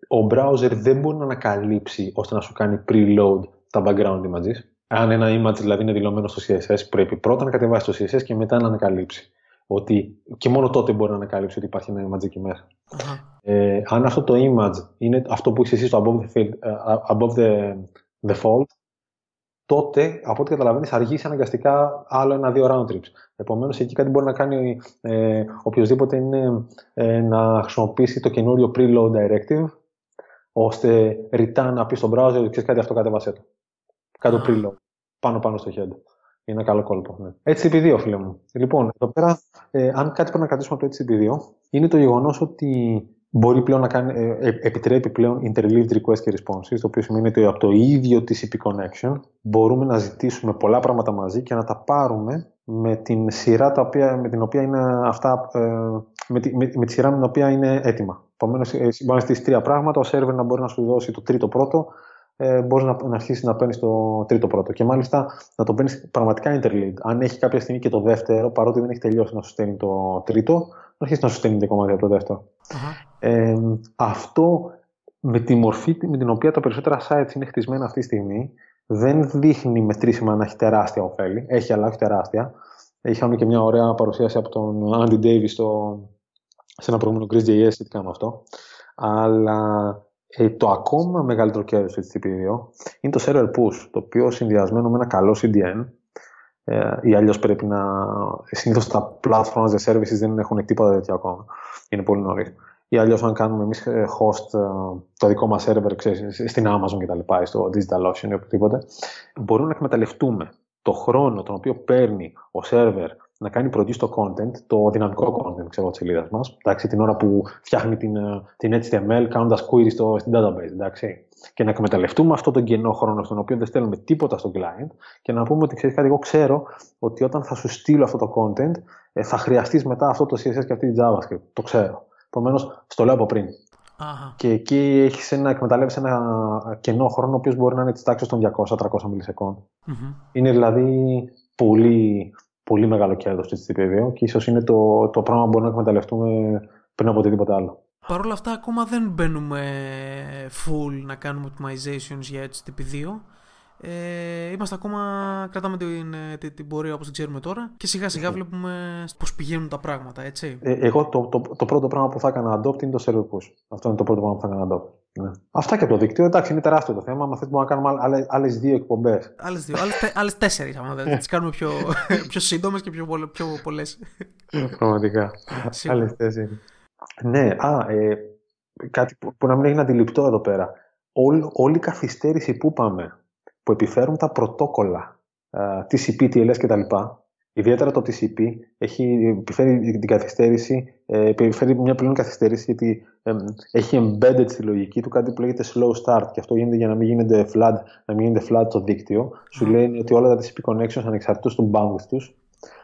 Ο browser δεν μπορεί να ανακαλύψει ώστε να σου κάνει preload τα background images. Αν ένα image δηλαδή είναι δηλωμένο στο CSS, πρέπει πρώτα να κατεβάσει το CSS και μετά να ανακαλύψει. Και μόνο τότε μπορεί να ανακαλύψει ότι υπάρχει ένα image εκεί μέσα. Αν αυτό το image είναι αυτό που έχεις εσύ στο above the fold, τότε από ό,τι καταλαβαίνεις αργήσει αναγκαστικά άλλο ένα-δύο round trips. Επομένως εκεί κάτι μπορεί να κάνει οποιοδήποτε είναι να χρησιμοποιήσει το καινούριο preload directive, ώστε ρητά να πει στον browser ξέρεις κάτι, αυτό κατέβασέ το. Κάτω preload, πάνω στο head. Είναι ένα καλό κόλπο. Ναι. HTTP2, φίλε μου. Λοιπόν, εδώ πέρα, αν κάτι πρέπει να κρατήσουμε από το HTTP2, είναι το γεγονός ότι μπορεί πλέον να κάνει, επιτρέπει πλέον interleaved request και responses, το οποίο σημαίνει ότι από το ίδιο TCP connection μπορούμε να ζητήσουμε πολλά πράγματα μαζί και να τα πάρουμε με την σειρά με την οποία είναι αυτά, με τη σειρά με την οποία είναι έτοιμα. Επομένως, μπορεί να στήσεις τρία πράγματα, ο server να μπορεί να σου δώσει το τρίτο πρώτο, μπορείς να αρχίσεις να παίρνεις το τρίτο πρώτο και μάλιστα να το παίρνεις πραγματικά interlead. Αν έχει κάποια στιγμή και το δεύτερο, παρότι δεν έχει τελειώσει να σου στέλνει το τρίτο, να αρχίσει να σου στέλνει και κομμάτια από το δεύτερο. Uh-huh. Αυτό με τη μορφή με την οποία τα περισσότερα sites είναι χτισμένα αυτή τη στιγμή δεν δείχνει μετρήσιμα να έχει τεράστια ωφέλη. Έχει, αλλά όχι τεράστια. Είχαμε και μια ωραία παρουσίαση από τον Andy Davis σε ένα προηγούμενο Chris.js σχετικά με αυτό. Αλλά το ακόμα μεγαλύτερο κέρδος του HTTP2 είναι το server push, το οποίο συνδυασμένο με ένα καλό CDN ή αλλιώς πρέπει να. Συνήθως τα platforms and services δεν έχουν τίποτα τέτοιο ακόμα. Είναι πολύ νωρίς. Ή αλλιώς αν κάνουμε εμείς host το δικό μας server, ξέρεις, στην Amazon κτλ. Στο DigitalOcean ή οπουδήποτε, μπορούμε να εκμεταλλευτούμε το χρόνο τον οποίο παίρνει ο server να κάνει produce το content, το δυναμικό content της σελίδας μας, εντάξει, την ώρα που φτιάχνει την HTML κάνοντας query στην database, εντάξει, και να εκμεταλλευτούμε αυτό τον κενό χρόνο στον οποίο δεν στέλνουμε τίποτα στο client και να πούμε ότι ξέρεις κάτι, εγώ ξέρω ότι όταν θα σου στείλω αυτό το content θα χρειαστείς μετά αυτό το CSS και αυτή τη JavaScript, το ξέρω. Επομένως, στο λέω από πριν. Αχα. Και εκεί έχεις να εκμεταλλεύσεις ένα κενό χρόνο ο οποίος μπορεί να είναι της τάξης των 200-300 μιλισεκόντ. Mm-hmm. Είναι δηλαδή πολύ, πολύ μεγάλο κέρδος της HTTP2 και ίσως είναι το πράγμα που μπορούμε να εκμεταλλευτούμε πριν από οτιδήποτε άλλο. Παρ' όλα αυτά ακόμα δεν μπαίνουμε full να κάνουμε optimizations για HTTP2. Είμαστε ακόμα, κρατάμε την πορεία όπως την ξέρουμε τώρα και σιγά σιγά βλέπουμε πώς πηγαίνουν τα πράγματα, έτσι. Εγώ το πρώτο πράγμα που θα έκανα adopt είναι το server push. Αυτό είναι το πρώτο πράγμα που θα έκανα adopt. Ναι. Αυτά και από το δίκτυο, εντάξει, είναι τεράστιο το θέμα. Μα θέλουμε να κάνουμε άλλες δύο εκπομπές. Άλλες τέσσερις, άμα δεν τις κάνουμε πιο σύντομες και πιο πολλές. Πραγματικά. Άλλες τέσσερις. Ναι, κάτι που να μην έγινε αντιληπτό εδώ πέρα. όλη η καθυστέρηση που πάμε, που επιφέρουν τα πρωτόκολλα TCP, TLS κτλ. Ιδιαίτερα το TCP έχει επιφέρει την καθυστέρηση, επιφέρει μια πλέον καθυστέρηση γιατί έχει embedded στη λογική του κάτι που λέγεται slow start και αυτό γίνεται για να μην γίνεται flood, στο δίκτυο. Σου λέει ότι όλα τα TCP connections ανεξαρτήτως του bandwidth τους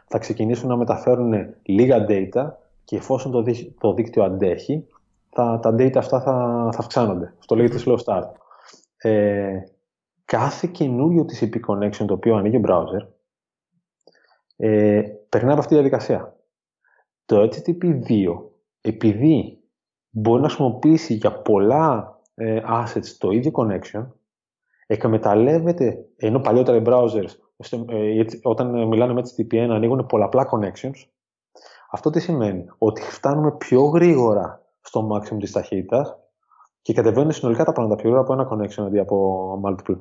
θα ξεκινήσουν να μεταφέρουν λίγα data και εφόσον το δίκτυο αντέχει, τα data αυτά θα αυξάνονται. Αυτό λέγεται slow start. Κάθε καινούριο TCP connection το οποίο ανοίγει ο browser περνάει από αυτή τη διαδικασία. Το HTTP2, επειδή μπορεί να χρησιμοποιήσει για πολλά assets το ίδιο connection, εκμεταλλεύεται, ενώ παλιότερα οι browsers όταν μιλάνε με HTTP1 ανοίγουν πολλαπλά connections. Αυτό τι σημαίνει? Ότι φτάνουμε πιο γρήγορα στο maximum της ταχύτητας και κατεβαίνουν συνολικά τα πράγματα πιο γρήγορα από ένα connection αντί από multiple.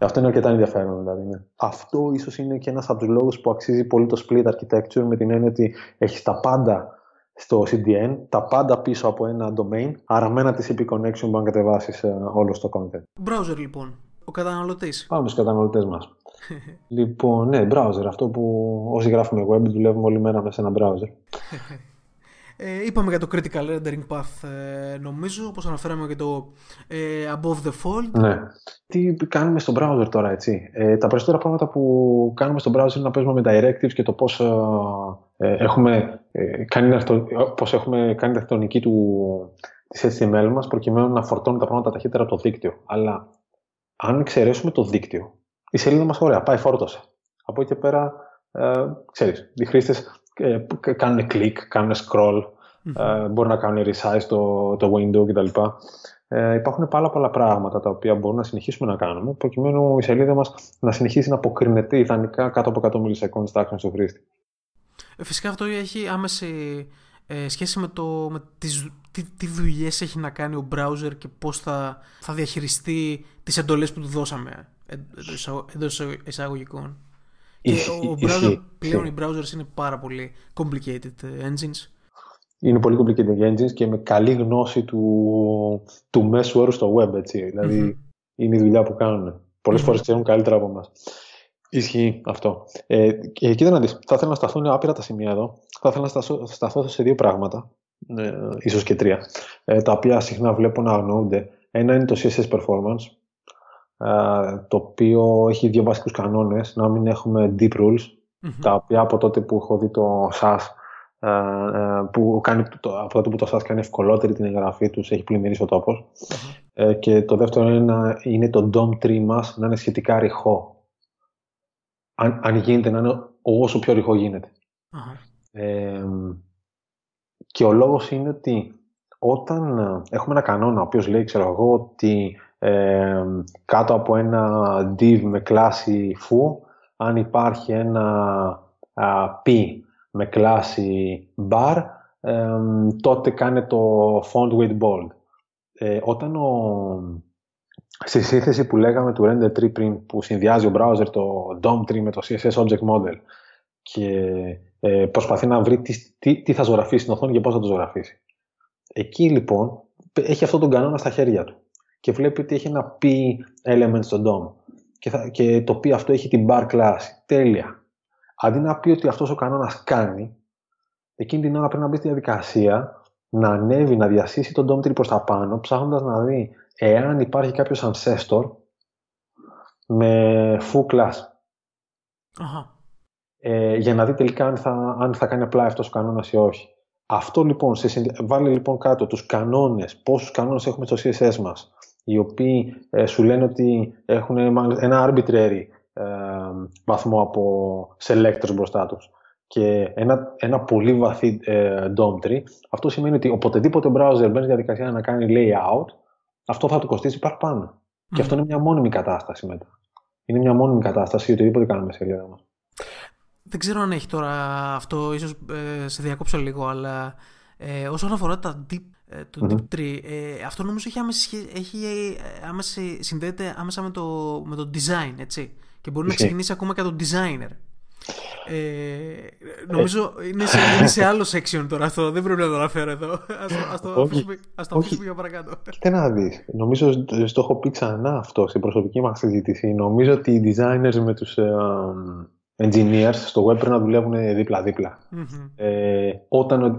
Αυτό είναι αρκετά ενδιαφέρον, δηλαδή. Ναι. Αυτό ίσως είναι και ένας από τους λόγους που αξίζει πολύ το split architecture, με την έννοια ότι έχεις τα πάντα στο CDN, τα πάντα πίσω από ένα domain, άρα με ένα TCP connection που αν κατεβάσεις όλο στο content. Browser λοιπόν, ο καταναλωτής. Πάμε στους καταναλωτές μας. Λοιπόν, ναι, browser. Αυτό που όσοι γράφουμε web δουλεύουμε όλη μέρα μέσα σε ένα browser. Είπαμε για το critical rendering path, νομίζω, όπως αναφέραμε και το above the fold. Ναι. Τι κάνουμε στο browser τώρα, έτσι? Τα περισσότερα πράγματα που κάνουμε στο browser είναι να παίζουμε με directives και το πώς έχουμε κάνει την αρχιτεκτονική της HTML μας προκειμένου να φορτώνουν τα πράγματα ταχύτερα από το δίκτυο. Αλλά αν εξαιρέσουμε το δίκτυο, η σελίδα μας, ωραία, πάει, φόρτωσε. Από εκεί και πέρα, ξέρεις, οι χρήστες κάνουν κλικ, κάνουν scroll, μπορούν να κάνουν resize το window κτλ. Υπάρχουν πολλά πράγματα τα οποία μπορούμε να συνεχίσουμε να κάνουμε, προκειμένου η σελίδα μας να συνεχίσει να αποκρίνεται ιδανικά κάτω από 100 μιλισεκόντες στα άξονα του χρήστη. Φυσικά αυτό έχει άμεση σχέση με τι δουλειές έχει να κάνει ο browser και πώς θα διαχειριστεί τις εντολές που του δώσαμε, εντός εισαγωγικών. Πλέον οι browsers είναι πάρα πολύ complicated engines. Είναι πολύ complicated engines και με καλή γνώση του μέσου όρου στο web, έτσι. Δηλαδή είναι η δουλειά που κάνουν. Πολλές φορές ξέρουν καλύτερα από εμάς. Ισχύει αυτό. Κοίτα να δεις, θα ήθελα να σταθούν άπειρα τα σημεία εδώ. Θα ήθελα να σταθώ σε δύο πράγματα, ίσως και τρία, τα οποία συχνά βλέπω να αγνοούνται. Ένα είναι το CSS performance, το οποίο έχει δύο βασικούς κανόνες, να μην έχουμε deep rules, τα οποία από τότε που έχω δει το SAS, από τότε που το SAS κάνει ευκολότερη την εγγραφή τους, έχει πλημμυρίσει ο τόπος. Και το δεύτερο είναι το DOM tree μας να είναι σχετικά ρηχό. Αν γίνεται, να είναι όσο πιο ρηχό γίνεται. Και ο λόγος είναι ότι όταν έχουμε ένα κανόνα ο οποίος λέει, ξέρω εγώ, ότι κάτω από ένα div με κλάση foo, αν υπάρχει ένα p με κλάση bar, τότε κάνει το font weight bold. Όταν στη σύνθεση που λέγαμε του render tree πριν, που συνδυάζει ο browser το DOM tree με το CSS object model και προσπαθεί να βρει τι θα ζωγραφίσει στην οθόνη και πώς θα το ζωγραφίσει, εκεί λοιπόν έχει αυτόν τον κανόνα στα χέρια του και βλέπει ότι έχει ένα p element στο DOM και το p αυτό έχει την bar κλάση. Τέλεια. Αντί να πει ότι αυτός ο κανόνας κάνει, εκείνη την ώρα πρέπει να μπει στη διαδικασία να ανέβει, να διασύσει τον DOM tree προς τα πάνω, ψάχνοντας να δει εάν υπάρχει κάποιος ancestor με foo class. Για να δει τελικά αν θα κάνει απλά αυτός ο κανόνας ή όχι. Αυτό λοιπόν, βάλει λοιπόν κάτω τους κανόνες, πόσους κανόνες έχουμε στο CSS μας, οι οποίοι σου λένε ότι έχουν ένα arbitrary βαθμό από selectors μπροστά τους και ένα πολύ βαθύ DOM tree. Αυτό σημαίνει ότι οποτεδήποτε browser μπαίνει διαδικασία να κάνει layout, αυτό θα του κοστίσει παραπάνω. Και αυτό είναι μια μόνιμη κατάσταση μετά. Είναι μια μόνιμη κατάσταση οτιδήποτε κάνουμε σε σελίδα μας. Δεν ξέρω αν έχει τώρα αυτό, ίσως σε διακόψω λίγο, αλλά όσον αφορά το deep tree, αυτό νομίζω συνδέεται άμεσα με το design, έτσι. Και μπορεί να ξεκινήσει ακόμα και το designer. Νομίζω είναι σε άλλο section τώρα αυτό. Δεν πρέπει να το αναφέρω εδώ. Ας το αφήσουμε για παρακάτω. Κοίτα να δεις. Νομίζω το έχω πει ξανά αυτό στην προσωπική μας συζήτηση. Νομίζω ότι οι designers με τους engineers στο web πρέπει να δουλεύουν δίπλα-δίπλα. Mm-hmm.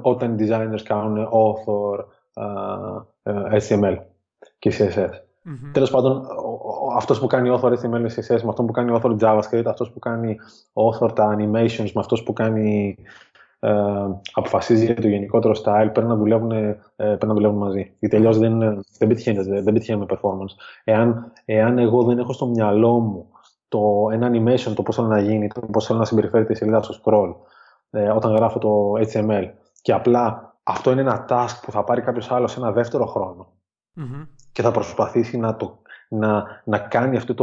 Όταν οι designers κάνουν author, HTML και CSS. Mm-hmm. Τέλος πάντων, αυτός που κάνει author HTML με CSS, με αυτόν που κάνει author JavaScript, αυτός που κάνει author τα animations, με αυτός που κάνει, αποφασίζει για το γενικότερο style, πρέπει να δουλεύουν μαζί. Γιατί τελειώς δεν πετυχαίνει με performance. Εάν εγώ δεν έχω στο μυαλό μου ένα animation, το πώς θέλω να γίνει, το πώς θέλω να συμπεριφέρεται η σελίδα στο scroll, όταν γράφω το HTML, και απλά αυτό είναι ένα task που θα πάρει κάποιος άλλος ένα δεύτερο χρόνο, mm-hmm. και θα προσπαθήσει να κάνει αυτό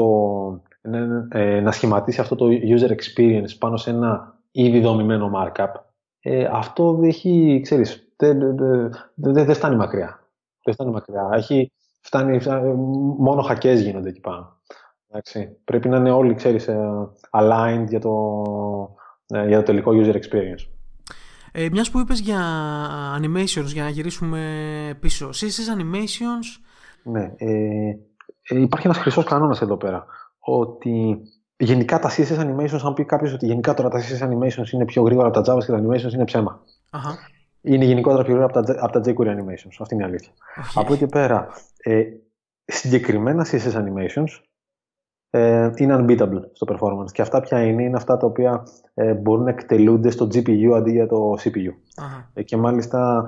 να σχηματίσει αυτό το user experience πάνω σε ένα ήδη δομημένο markup, αυτό έχει, ξέρεις, δεν φτάνει μακριά. Μόνο χακές γίνονται εκεί πάνω. Εντάξει, πρέπει να είναι όλοι, ξέρεις, aligned για το τελικό user experience. Μιας που είπες για animations, για να γυρίσουμε πίσω. CSS animations... Ναι, υπάρχει ένας χρυσός κανόνας εδώ πέρα. Ότι γενικά τα CSS animations, αν πει κάποιος ότι γενικά τώρα τα CSS animations είναι πιο γρήγορα από τα JavaScript και τα animations, είναι ψέμα. Αχα. Είναι γενικότερα πιο γρήγορα από τα jQuery animations. Αυτή είναι η αλήθεια. Okay. Από εκεί πέρα, συγκεκριμένα CSS animations είναι unbeatable στο performance. Και αυτά ποια είναι αυτά τα οποία μπορούν να εκτελούνται στο GPU αντί για το CPU. Uh-huh. Και μάλιστα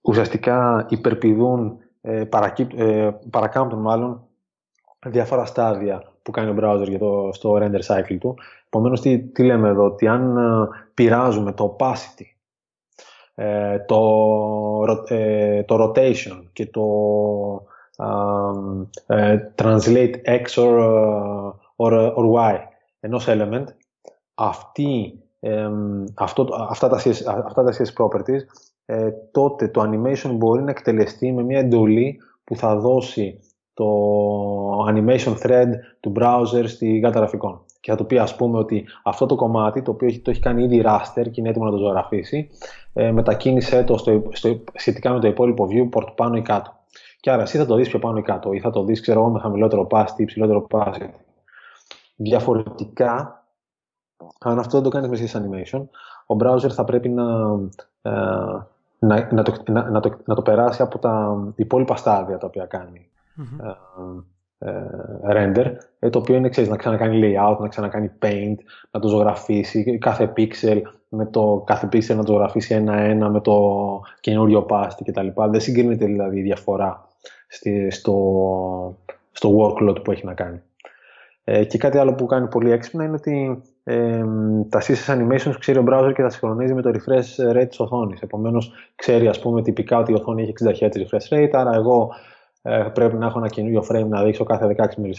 ουσιαστικά υπερπηδούν, παρακάμπτουν μάλλον διάφορα στάδια που κάνει ο browser για στο render cycle του. Επομένως, τι λέμε εδώ, ότι αν πειράζουμε το opacity, το rotation και το translate X or Y ενός element, αυτά τα CSS properties, τότε το animation μπορεί να εκτελεστεί με μια εντολή που θα δώσει το animation thread του browser στη γάτα γραφικών, και θα του πει, ας πούμε, ότι αυτό το κομμάτι το οποίο το έχει κάνει ήδη raster και είναι έτοιμο να το ζωγραφίσει, μετακίνησε το σχετικά με το υπόλοιπο viewport πάνω ή κάτω. Και άρα εσύ θα το δεις πιο πάνω ή κάτω, ή θα το δεις, ξέρω εγώ, με χαμηλότερο opacity ή υψηλότερο opacity. Διαφορετικά, αν αυτό δεν το κάνεις μέσα στις animation, ο browser θα πρέπει να το περάσει από τα υπόλοιπα στάδια τα οποία κάνει mm-hmm. Render, το οποίο είναι, ξέρεις, να ξανακάνει layout, να ξανακάνει paint, να το ζωγραφίσει κάθε pixel, να το ζωγραφίσει ένα-ένα με το καινούριο opacity κτλ. Δεν συγκρίνεται δηλαδή η διαφορά στο workload που έχει να κάνει. Και κάτι άλλο που κάνει πολύ έξυπνα είναι ότι τα CSS animations ξέρει ο browser και τα συγχρονίζει με το refresh rate της οθόνης. Επομένως, ξέρει, ας πούμε, τυπικά ότι η οθόνη έχει 60 Hz refresh rate, άρα εγώ πρέπει να έχω ένα καινούριο frame να δείξω κάθε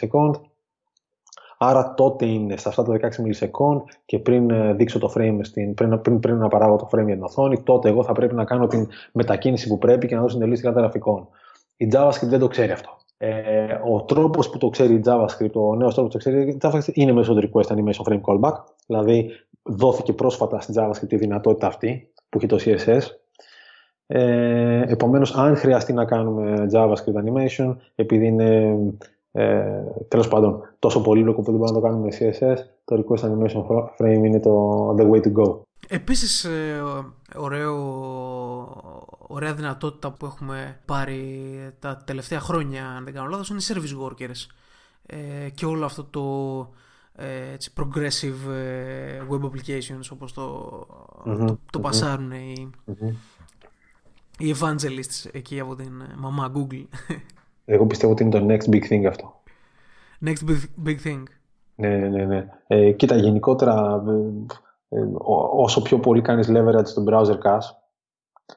16 millisecond. Άρα τότε είναι σε αυτά τα 16 millisecond, και πριν δείξω το frame, πριν να παράγω το frame για την οθόνη, τότε εγώ θα πρέπει να κάνω την μετακίνηση που πρέπει και να δώσω την εντολή στη γάτα γραφικών. Η JavaScript δεν το ξέρει αυτό. Ο τρόπος που το ξέρει η JavaScript, ο νέος τρόπος που το ξέρει η JavaScript, είναι μέσω του request animation frame callback. Δηλαδή, δόθηκε πρόσφατα στη JavaScript η δυνατότητα αυτή που έχει το CSS. Επομένως, αν χρειαστεί να κάνουμε JavaScript animation, επειδή είναι τέλος πάντων τόσο πολύπλοκο που δεν μπορούμε να το κάνουμε με CSS, το request animation frame είναι the way to go. Επίσης, ωραία δυνατότητα που έχουμε πάρει τα τελευταία χρόνια, αν δεν κάνω λάθος, είναι οι service workers, και όλο αυτό το progressive web applications, όπως το πασάρουν οι evangelists εκεί από την μαμά Google. Εγώ πιστεύω ότι είναι το next big thing αυτό. Next big thing. Ναι. Κοίτα, γενικότερα, όσο πιο πολύ κάνεις leverage στον browser cache,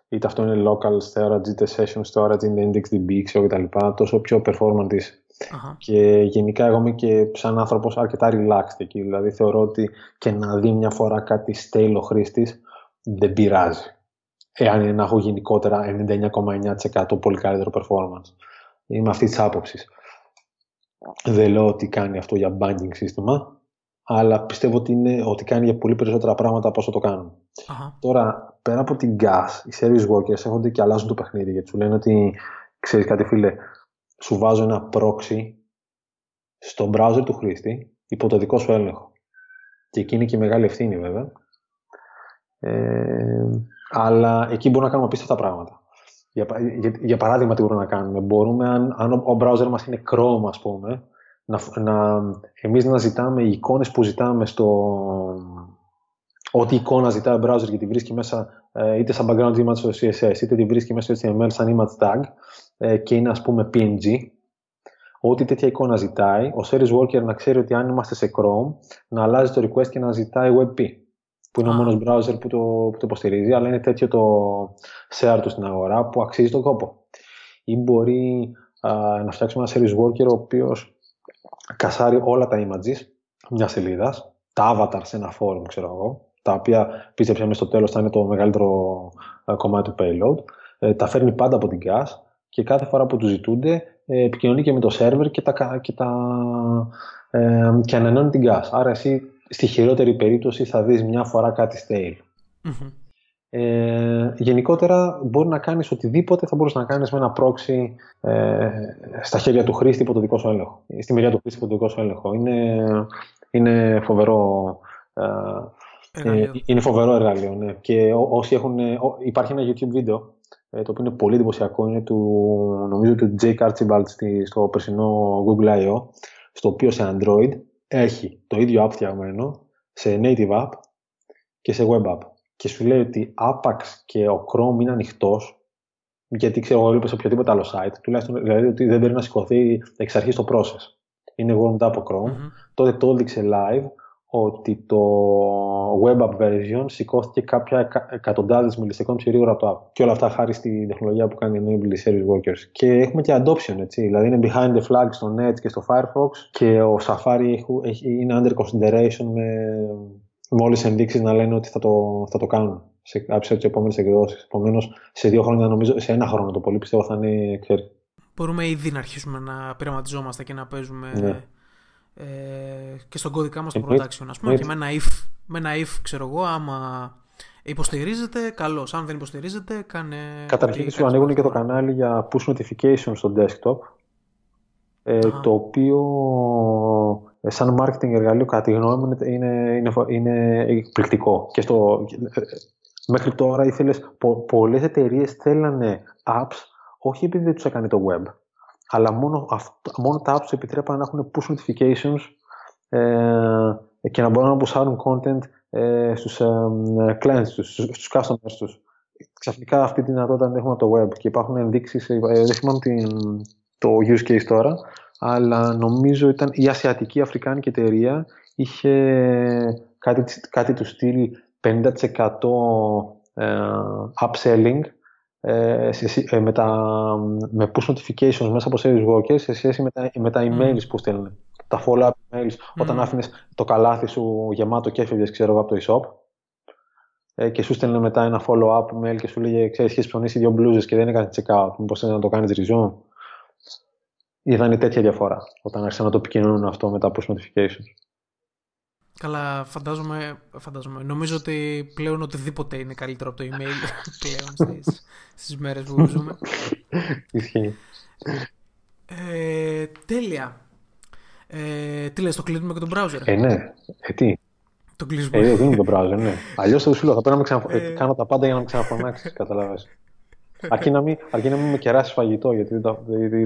είτε αυτό είναι local storage, είτε session storage, είτε IndexedDB, ξέρω κτλ., τόσο πιο performant είσαι. Uh-huh. Και γενικά, εγώ είμαι και σαν άνθρωπος αρκετά relaxed εκεί. Δηλαδή, θεωρώ ότι και να δει μια φορά κάτι stale ο χρήστης, δεν πειράζει. Εάν είναι να έχω γενικότερα 99,9% πολύ καλύτερο performance. Είμαι αυτή τη άποψη. Δεν λέω ότι κάνει αυτό για banking σύστημα, αλλά πιστεύω ότι, ότι κάνει για πολύ περισσότερα πράγματα από όσο το κάνουν. Uh-huh. Τώρα, πέρα από την gas, οι service workers έρχονται και αλλάζουν το παιχνίδι, γιατί σου λένε ότι, ξέρεις κάτι φίλε, σου βάζω ένα proxy στο browser του χρήστη υπό το δικό σου έλεγχο. Και εκεί είναι και η μεγάλη ευθύνη βέβαια. Αλλά εκεί μπορούμε να κάνουμε απίστευτα πράγματα. Για παράδειγμα, τι μπορούμε να κάνουμε. Μπορούμε, αν ο browser μας είναι Chrome, ας πούμε, εμείς να ζητάμε οι εικόνες που ζητάμε στο... Ό,τι εικόνα ζητάει ο browser και τη βρίσκει μέσα είτε σαν background image στο CSS, είτε τη βρίσκει μέσα στο HTML σαν image tag και είναι, ας πούμε, PNG. Ό,τι τέτοια εικόνα ζητάει, ο service worker να ξέρει ότι αν είμαστε σε Chrome, να αλλάζει το request και να ζητάει WebP, που είναι ο μόνος browser που το υποστηρίζει, αλλά είναι τέτοιο το share του στην αγορά που αξίζει τον κόπο. Ή μπορεί να φτιάξουμε ένα service worker ο οποίος κασάρει όλα τα images μιας σελίδας, τα avatar σε ένα forum, ξέρω εγώ, τα οποία πίστεψα μες στο τέλος θα είναι το μεγαλύτερο κομμάτι του payload, τα φέρνει πάντα από την cache και κάθε φορά που του ζητούνται επικοινωνεί και με το server και ανανεώνει την cache. Άρα εσύ στη χειρότερη περίπτωση θα δεις μια φορά κάτι stale. Mm-hmm. Γενικότερα μπορεί να κάνεις οτιδήποτε θα μπορείς να κάνεις με ένα proxy στα χέρια του χρήστη υπό το δικό σου έλεγχο. Στη μεριά του χρήστη υπό το δικό σου έλεγχο. Είναι φοβερό εργαλείο. Ναι. Και όσοι έχουν, υπάρχει ένα YouTube βίντεο το οποίο είναι πολύ εντυπωσιακό. Είναι νομίζω του Jake Archibald στο περσινό Google I.O. στο οποίο σε Android έχει το ίδιο app φτιαγμένο σε native app και σε web app. Και σου λέει ότι άπαξ και ο Chrome είναι ανοιχτός, γιατί ξέρω εγώ λείπω σε οποιοδήποτε άλλο site, τουλάχιστον δηλαδή ότι δεν πρέπει να σηκωθεί εξ αρχής το process. Είναι warmed up ο Chrome. Mm-hmm. Τότε το έδειξε live ότι το web app version σηκώθηκε κάποια εκατοντάδες μιλισεκόντ πιο γρήγορα από το app. Και όλα αυτά χάρη στην τεχνολογία που κάνει enable service workers. Και έχουμε και adoption, έτσι. Δηλαδή είναι behind the flag στο Edge και στο Firefox και ο Safari είναι under consideration με όλες τις ενδείξεις να λένε ότι θα το κάνουν σε κάποιες από τις επόμενες εκδόσεις. Επομένως, σε 2 χρόνια, νομίζω, σε 1 χρόνο το πολύ πιστεύω θα είναι, ξέρει. Μπορούμε ήδη να αρχίσουμε να πειραματιζόμαστε και να παίζουμε και στον κώδικα μας το production, ας πούμε, και με ένα if, ξέρω εγώ, άμα υποστηρίζεται, καλώς. Αν δεν υποστηρίζεται, κάνε... Καταρχήν σου ανοίγουν και το κανάλι για push notification στο desktop, το οποίο... Σαν marketing εργαλείο, κατά τη γνώμη μου, είναι εκπληκτικό. Και μέχρι τώρα πολλές εταιρείες θέλανε apps, όχι επειδή δεν τους έκανε το web, αλλά μόνο τα apps τους επιτρέπαν να έχουν push notifications και να μπορούν να πουσάρουν content στους clients τους, στους customers τους. Ξαφνικά αυτή τη δυνατότητα δεν έχουμε από το web και υπάρχουν ενδείξεις, δεν θυμάμαι το use case τώρα, αλλά νομίζω ήταν η ασιατική αφρικάνικη εταιρεία είχε κάτι του στυλ 50% upselling με push notifications μέσα από service workers σε σχέση με τα emails που στέλνουν. Τα follow-up emails όταν άφηνες το καλάθι σου γεμάτο και έφευγες από το e-shop και σου στέλνουν μετά ένα follow-up mail και σου λέγε «Ξέρεις, έχεις ψωνίσει 2 μπλούζες και δεν έκανε check-out, μήπως να το κάνεις ριζό». Είδανε τέτοια διαφορά όταν άρχισαν να το επικοινωνούν αυτό μετά push notifications. Καλά, φαντάζομαι. Νομίζω ότι πλέον οτιδήποτε είναι καλύτερο από το email πλέον στις μέρες που ζούμε. Ισχύει. Τέλεια. Τι λες, το κλείνουμε και τον browser. Ναι. Τι. Το κλείσουμε. Δεν κλείνουμε τον browser, ναι. Αλλιώς θα σου λέω, θα πρέπει να κάνω τα πάντα για να με ξαναφωνάξεις, καταλάβες. Αρκεί να μην με κεράσεις φαγητό, γιατί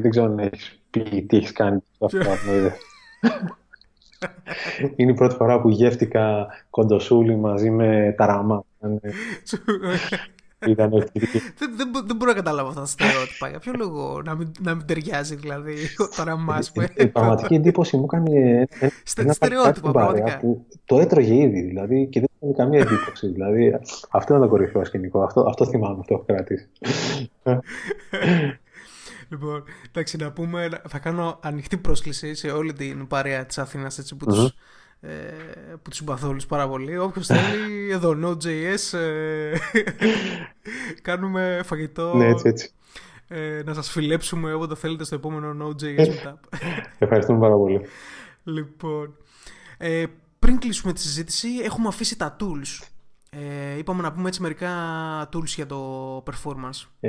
δεν ξέρω αν έχεις πει τι έχεις κάνει. Είναι η πρώτη φορά που γεύτηκα κοντοσούλη μαζί με ταραμά. Δεν μπορώ να καταλάβω αυτά τα στερεότυπα. Για ποιο λόγο να μην ταιριάζει, δηλαδή, ο ταραμάς. Η πραγματική εντύπωση μου έκανε ένα πραγματικά που το έτρωγε ήδη, δηλαδή, και δεν είχε καμία εντύπωση. Δηλαδή, αυτό ήταν το κορυφαίο σκηνικό. Αυτό θυμάμαι, αυτό έχω κρατήσει. Λοιπόν, εντάξει, να πούμε, θα κάνω ανοιχτή πρόσκληση σε όλη την παρέα της Αθήνας, έτσι, που τους συμπαθώ όλους πάρα πολύ. Όποιος θέλει, εδώ Node.js κάνουμε φαγητό. Ναι, έτσι. Να σας φιλέψουμε όποτε θέλετε στο επόμενο Node.js Meetup. Ευχαριστούμε πάρα πολύ. Λοιπόν, Πριν κλείσουμε τη συζήτηση, έχουμε αφήσει τα tools. Είπαμε να πούμε έτσι μερικά tools για το performance.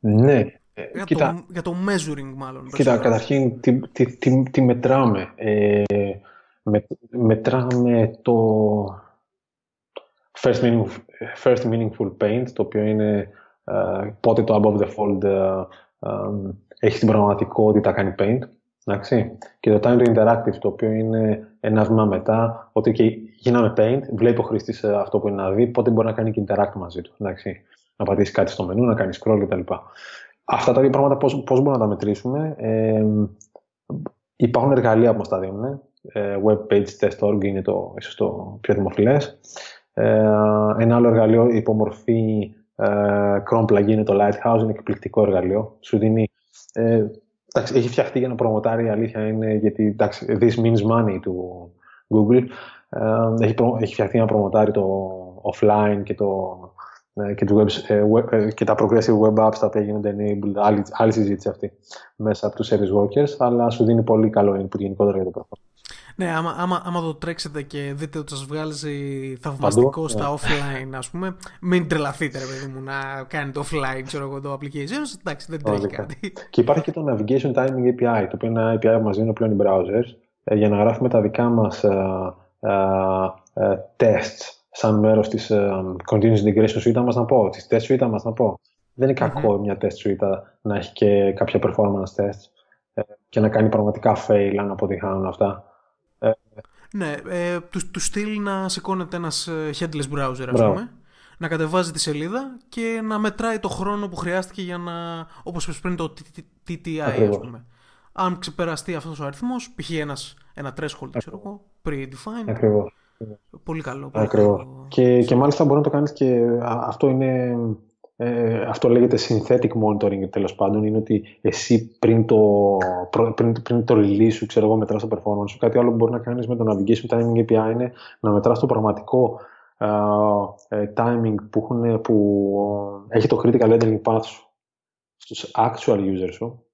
Ναι. Για το measuring μάλλον. Κοίτα, καταρχήν τι μετράμε. Μετράμε το first meaningful paint, το οποίο είναι πότε το above the fold έχει στην πραγματικότητα κάνει paint. Εντάξει. Και το time to interactive, το οποίο είναι ένα βήμα μετά, ότι okay, γίναμε paint, βλέπει ο χρήστης αυτό που είναι να δει, πότε μπορεί να κάνει και interact μαζί του. Εντάξει. Να πατήσει κάτι στο μενού, να κάνει scroll κτλ. Αυτά τα δύο πράγματα πώς μπορούμε να τα μετρήσουμε. Υπάρχουν εργαλεία που μας τα δίνουν. Web page test.org είναι ίσως το πιο δημοφιλές. Ένα άλλο εργαλείο υπομορφή Chrome plugin είναι το Lighthouse, είναι εκπληκτικό εργαλείο. Σου δίνει. Έχει φτιαχτεί για να προμοτάρει, η αλήθεια είναι, γιατί this means money του Google. Έχει φτιαχτεί για να προμοτάρει το offline και και τα progressive web apps τα οποία γίνονται enabled, άλλη συζήτηση αυτή μέσα από τους service workers, αλλά σου δίνει πολύ καλό input γενικότερα για το πρόγραμμα. Ναι, άμα το τρέξετε και δείτε ότι σας βγάζει θαυμαστικό παντού, στα offline, ας πούμε, μην τρελαθείτε, ρε παιδί μου, να κάνετε offline, ξέρω εγώ, το applications, εντάξει, δεν τρέχει κάτι. Και υπάρχει και το Navigation Timing API, το οποίο είναι ένα API που μας δίνουν πλέον οι browsers, για να γράφουμε τα δικά μας tests σαν μέρος της continuous integration suite μας να πω. Δεν είναι κακό μια test suite να έχει και κάποια performance tests και να κάνει πραγματικά fail αν αποτυχάνουν αυτά. Ναι, του στυλ να σηκώνεται ένας headless browser, ας πούμε, να κατεβάζει τη σελίδα και να μετράει το χρόνο που χρειάστηκε για να, όπως πριν το TTI, ας πούμε. Αν ξεπεραστεί αυτός ο αριθμός, π.χ. ένα threshold, ξέρω εγώ, predefined. Ακριβώς. Πολύ καλό. Ακριβώς. Και μάλιστα μπορεί να το κάνεις και αυτό είναι. Αυτό λέγεται synthetic monitoring, τέλος πάντων. Είναι ότι εσύ πριν το release σου, ξέρω εγώ, μετράς το performance σου. Κάτι άλλο που μπορεί να κάνεις με το Navigation Timing API είναι να μετράς το πραγματικό timing που έχει το critical entering path σου στους actual users σου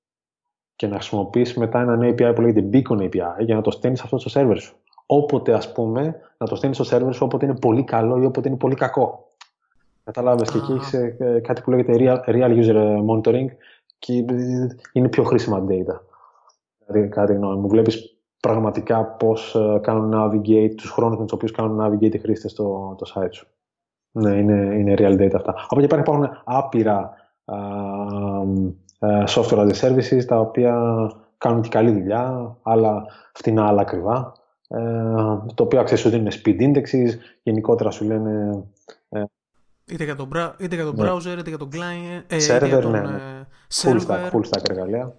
και να χρησιμοποιήσεις μετά έναν API που λέγεται Beacon API για να το στέλνεις αυτό στο server σου. Όποτε, ας πούμε, να το στέλνεις στο server σου, όποτε είναι πολύ καλό ή όποτε είναι πολύ κακό. Καταλάβες, και εκεί έχεις κάτι που λέγεται real user monitoring και είναι πιο χρήσιμα data. Δηλαδή, κατά τη γνώμη μου, βλέπεις πραγματικά πώς κάνουν navigate, τους χρόνους με τους οποίους κάνουν navigate οι χρήστες το site σου. Ναι, είναι real data αυτά. Από εκεί πέρα υπάρχουν άπειρα software as a services, τα οποία κάνουν και καλή δουλειά, αλλά φτηνά, αλλά ακριβά. Το οποίο αξιέσου δίνουν speed indexes, γενικότερα σου λένε είτε για τον browser, είτε για τον client, server, για τον full stack εργαλεία,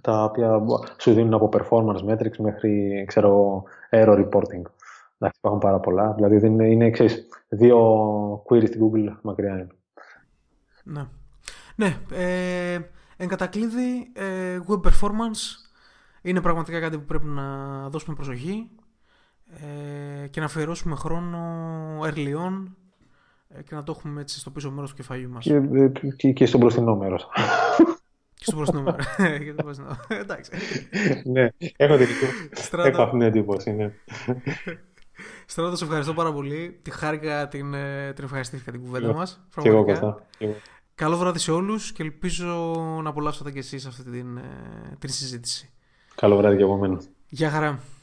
τα οποία σου δίνουν από performance metrics μέχρι, ξέρω, error reporting. Εντάξει, υπάρχουν πάρα πολλά, δηλαδή είναι, ξέρεις, δύο queries στην Google μακριά είναι. Ναι, εν κατακλείδη, web performance είναι πραγματικά κάτι που πρέπει να δώσουμε προσοχή και να αφιερώσουμε χρόνο early on και να το έχουμε έτσι στο πίσω μέρος του κεφαλιού μας. Και στο μπροστινό μέρος. Και στο μπροστινό μέρος. Εντάξει. Ναι, έχω αυτήν την εντύπωση, ναι. Στράτο, σε ευχαριστώ πάρα πολύ. Τη χάρηκα, την ευχαριστήθηκα την κουβέντα μας. Και εγώ, Κώστα. Καλό βράδυ σε όλους και ελπίζω να απολαύσατε κι εσείς αυτή την συζήτηση. Καλό βράδυ και από μένα. Γεια χαρά.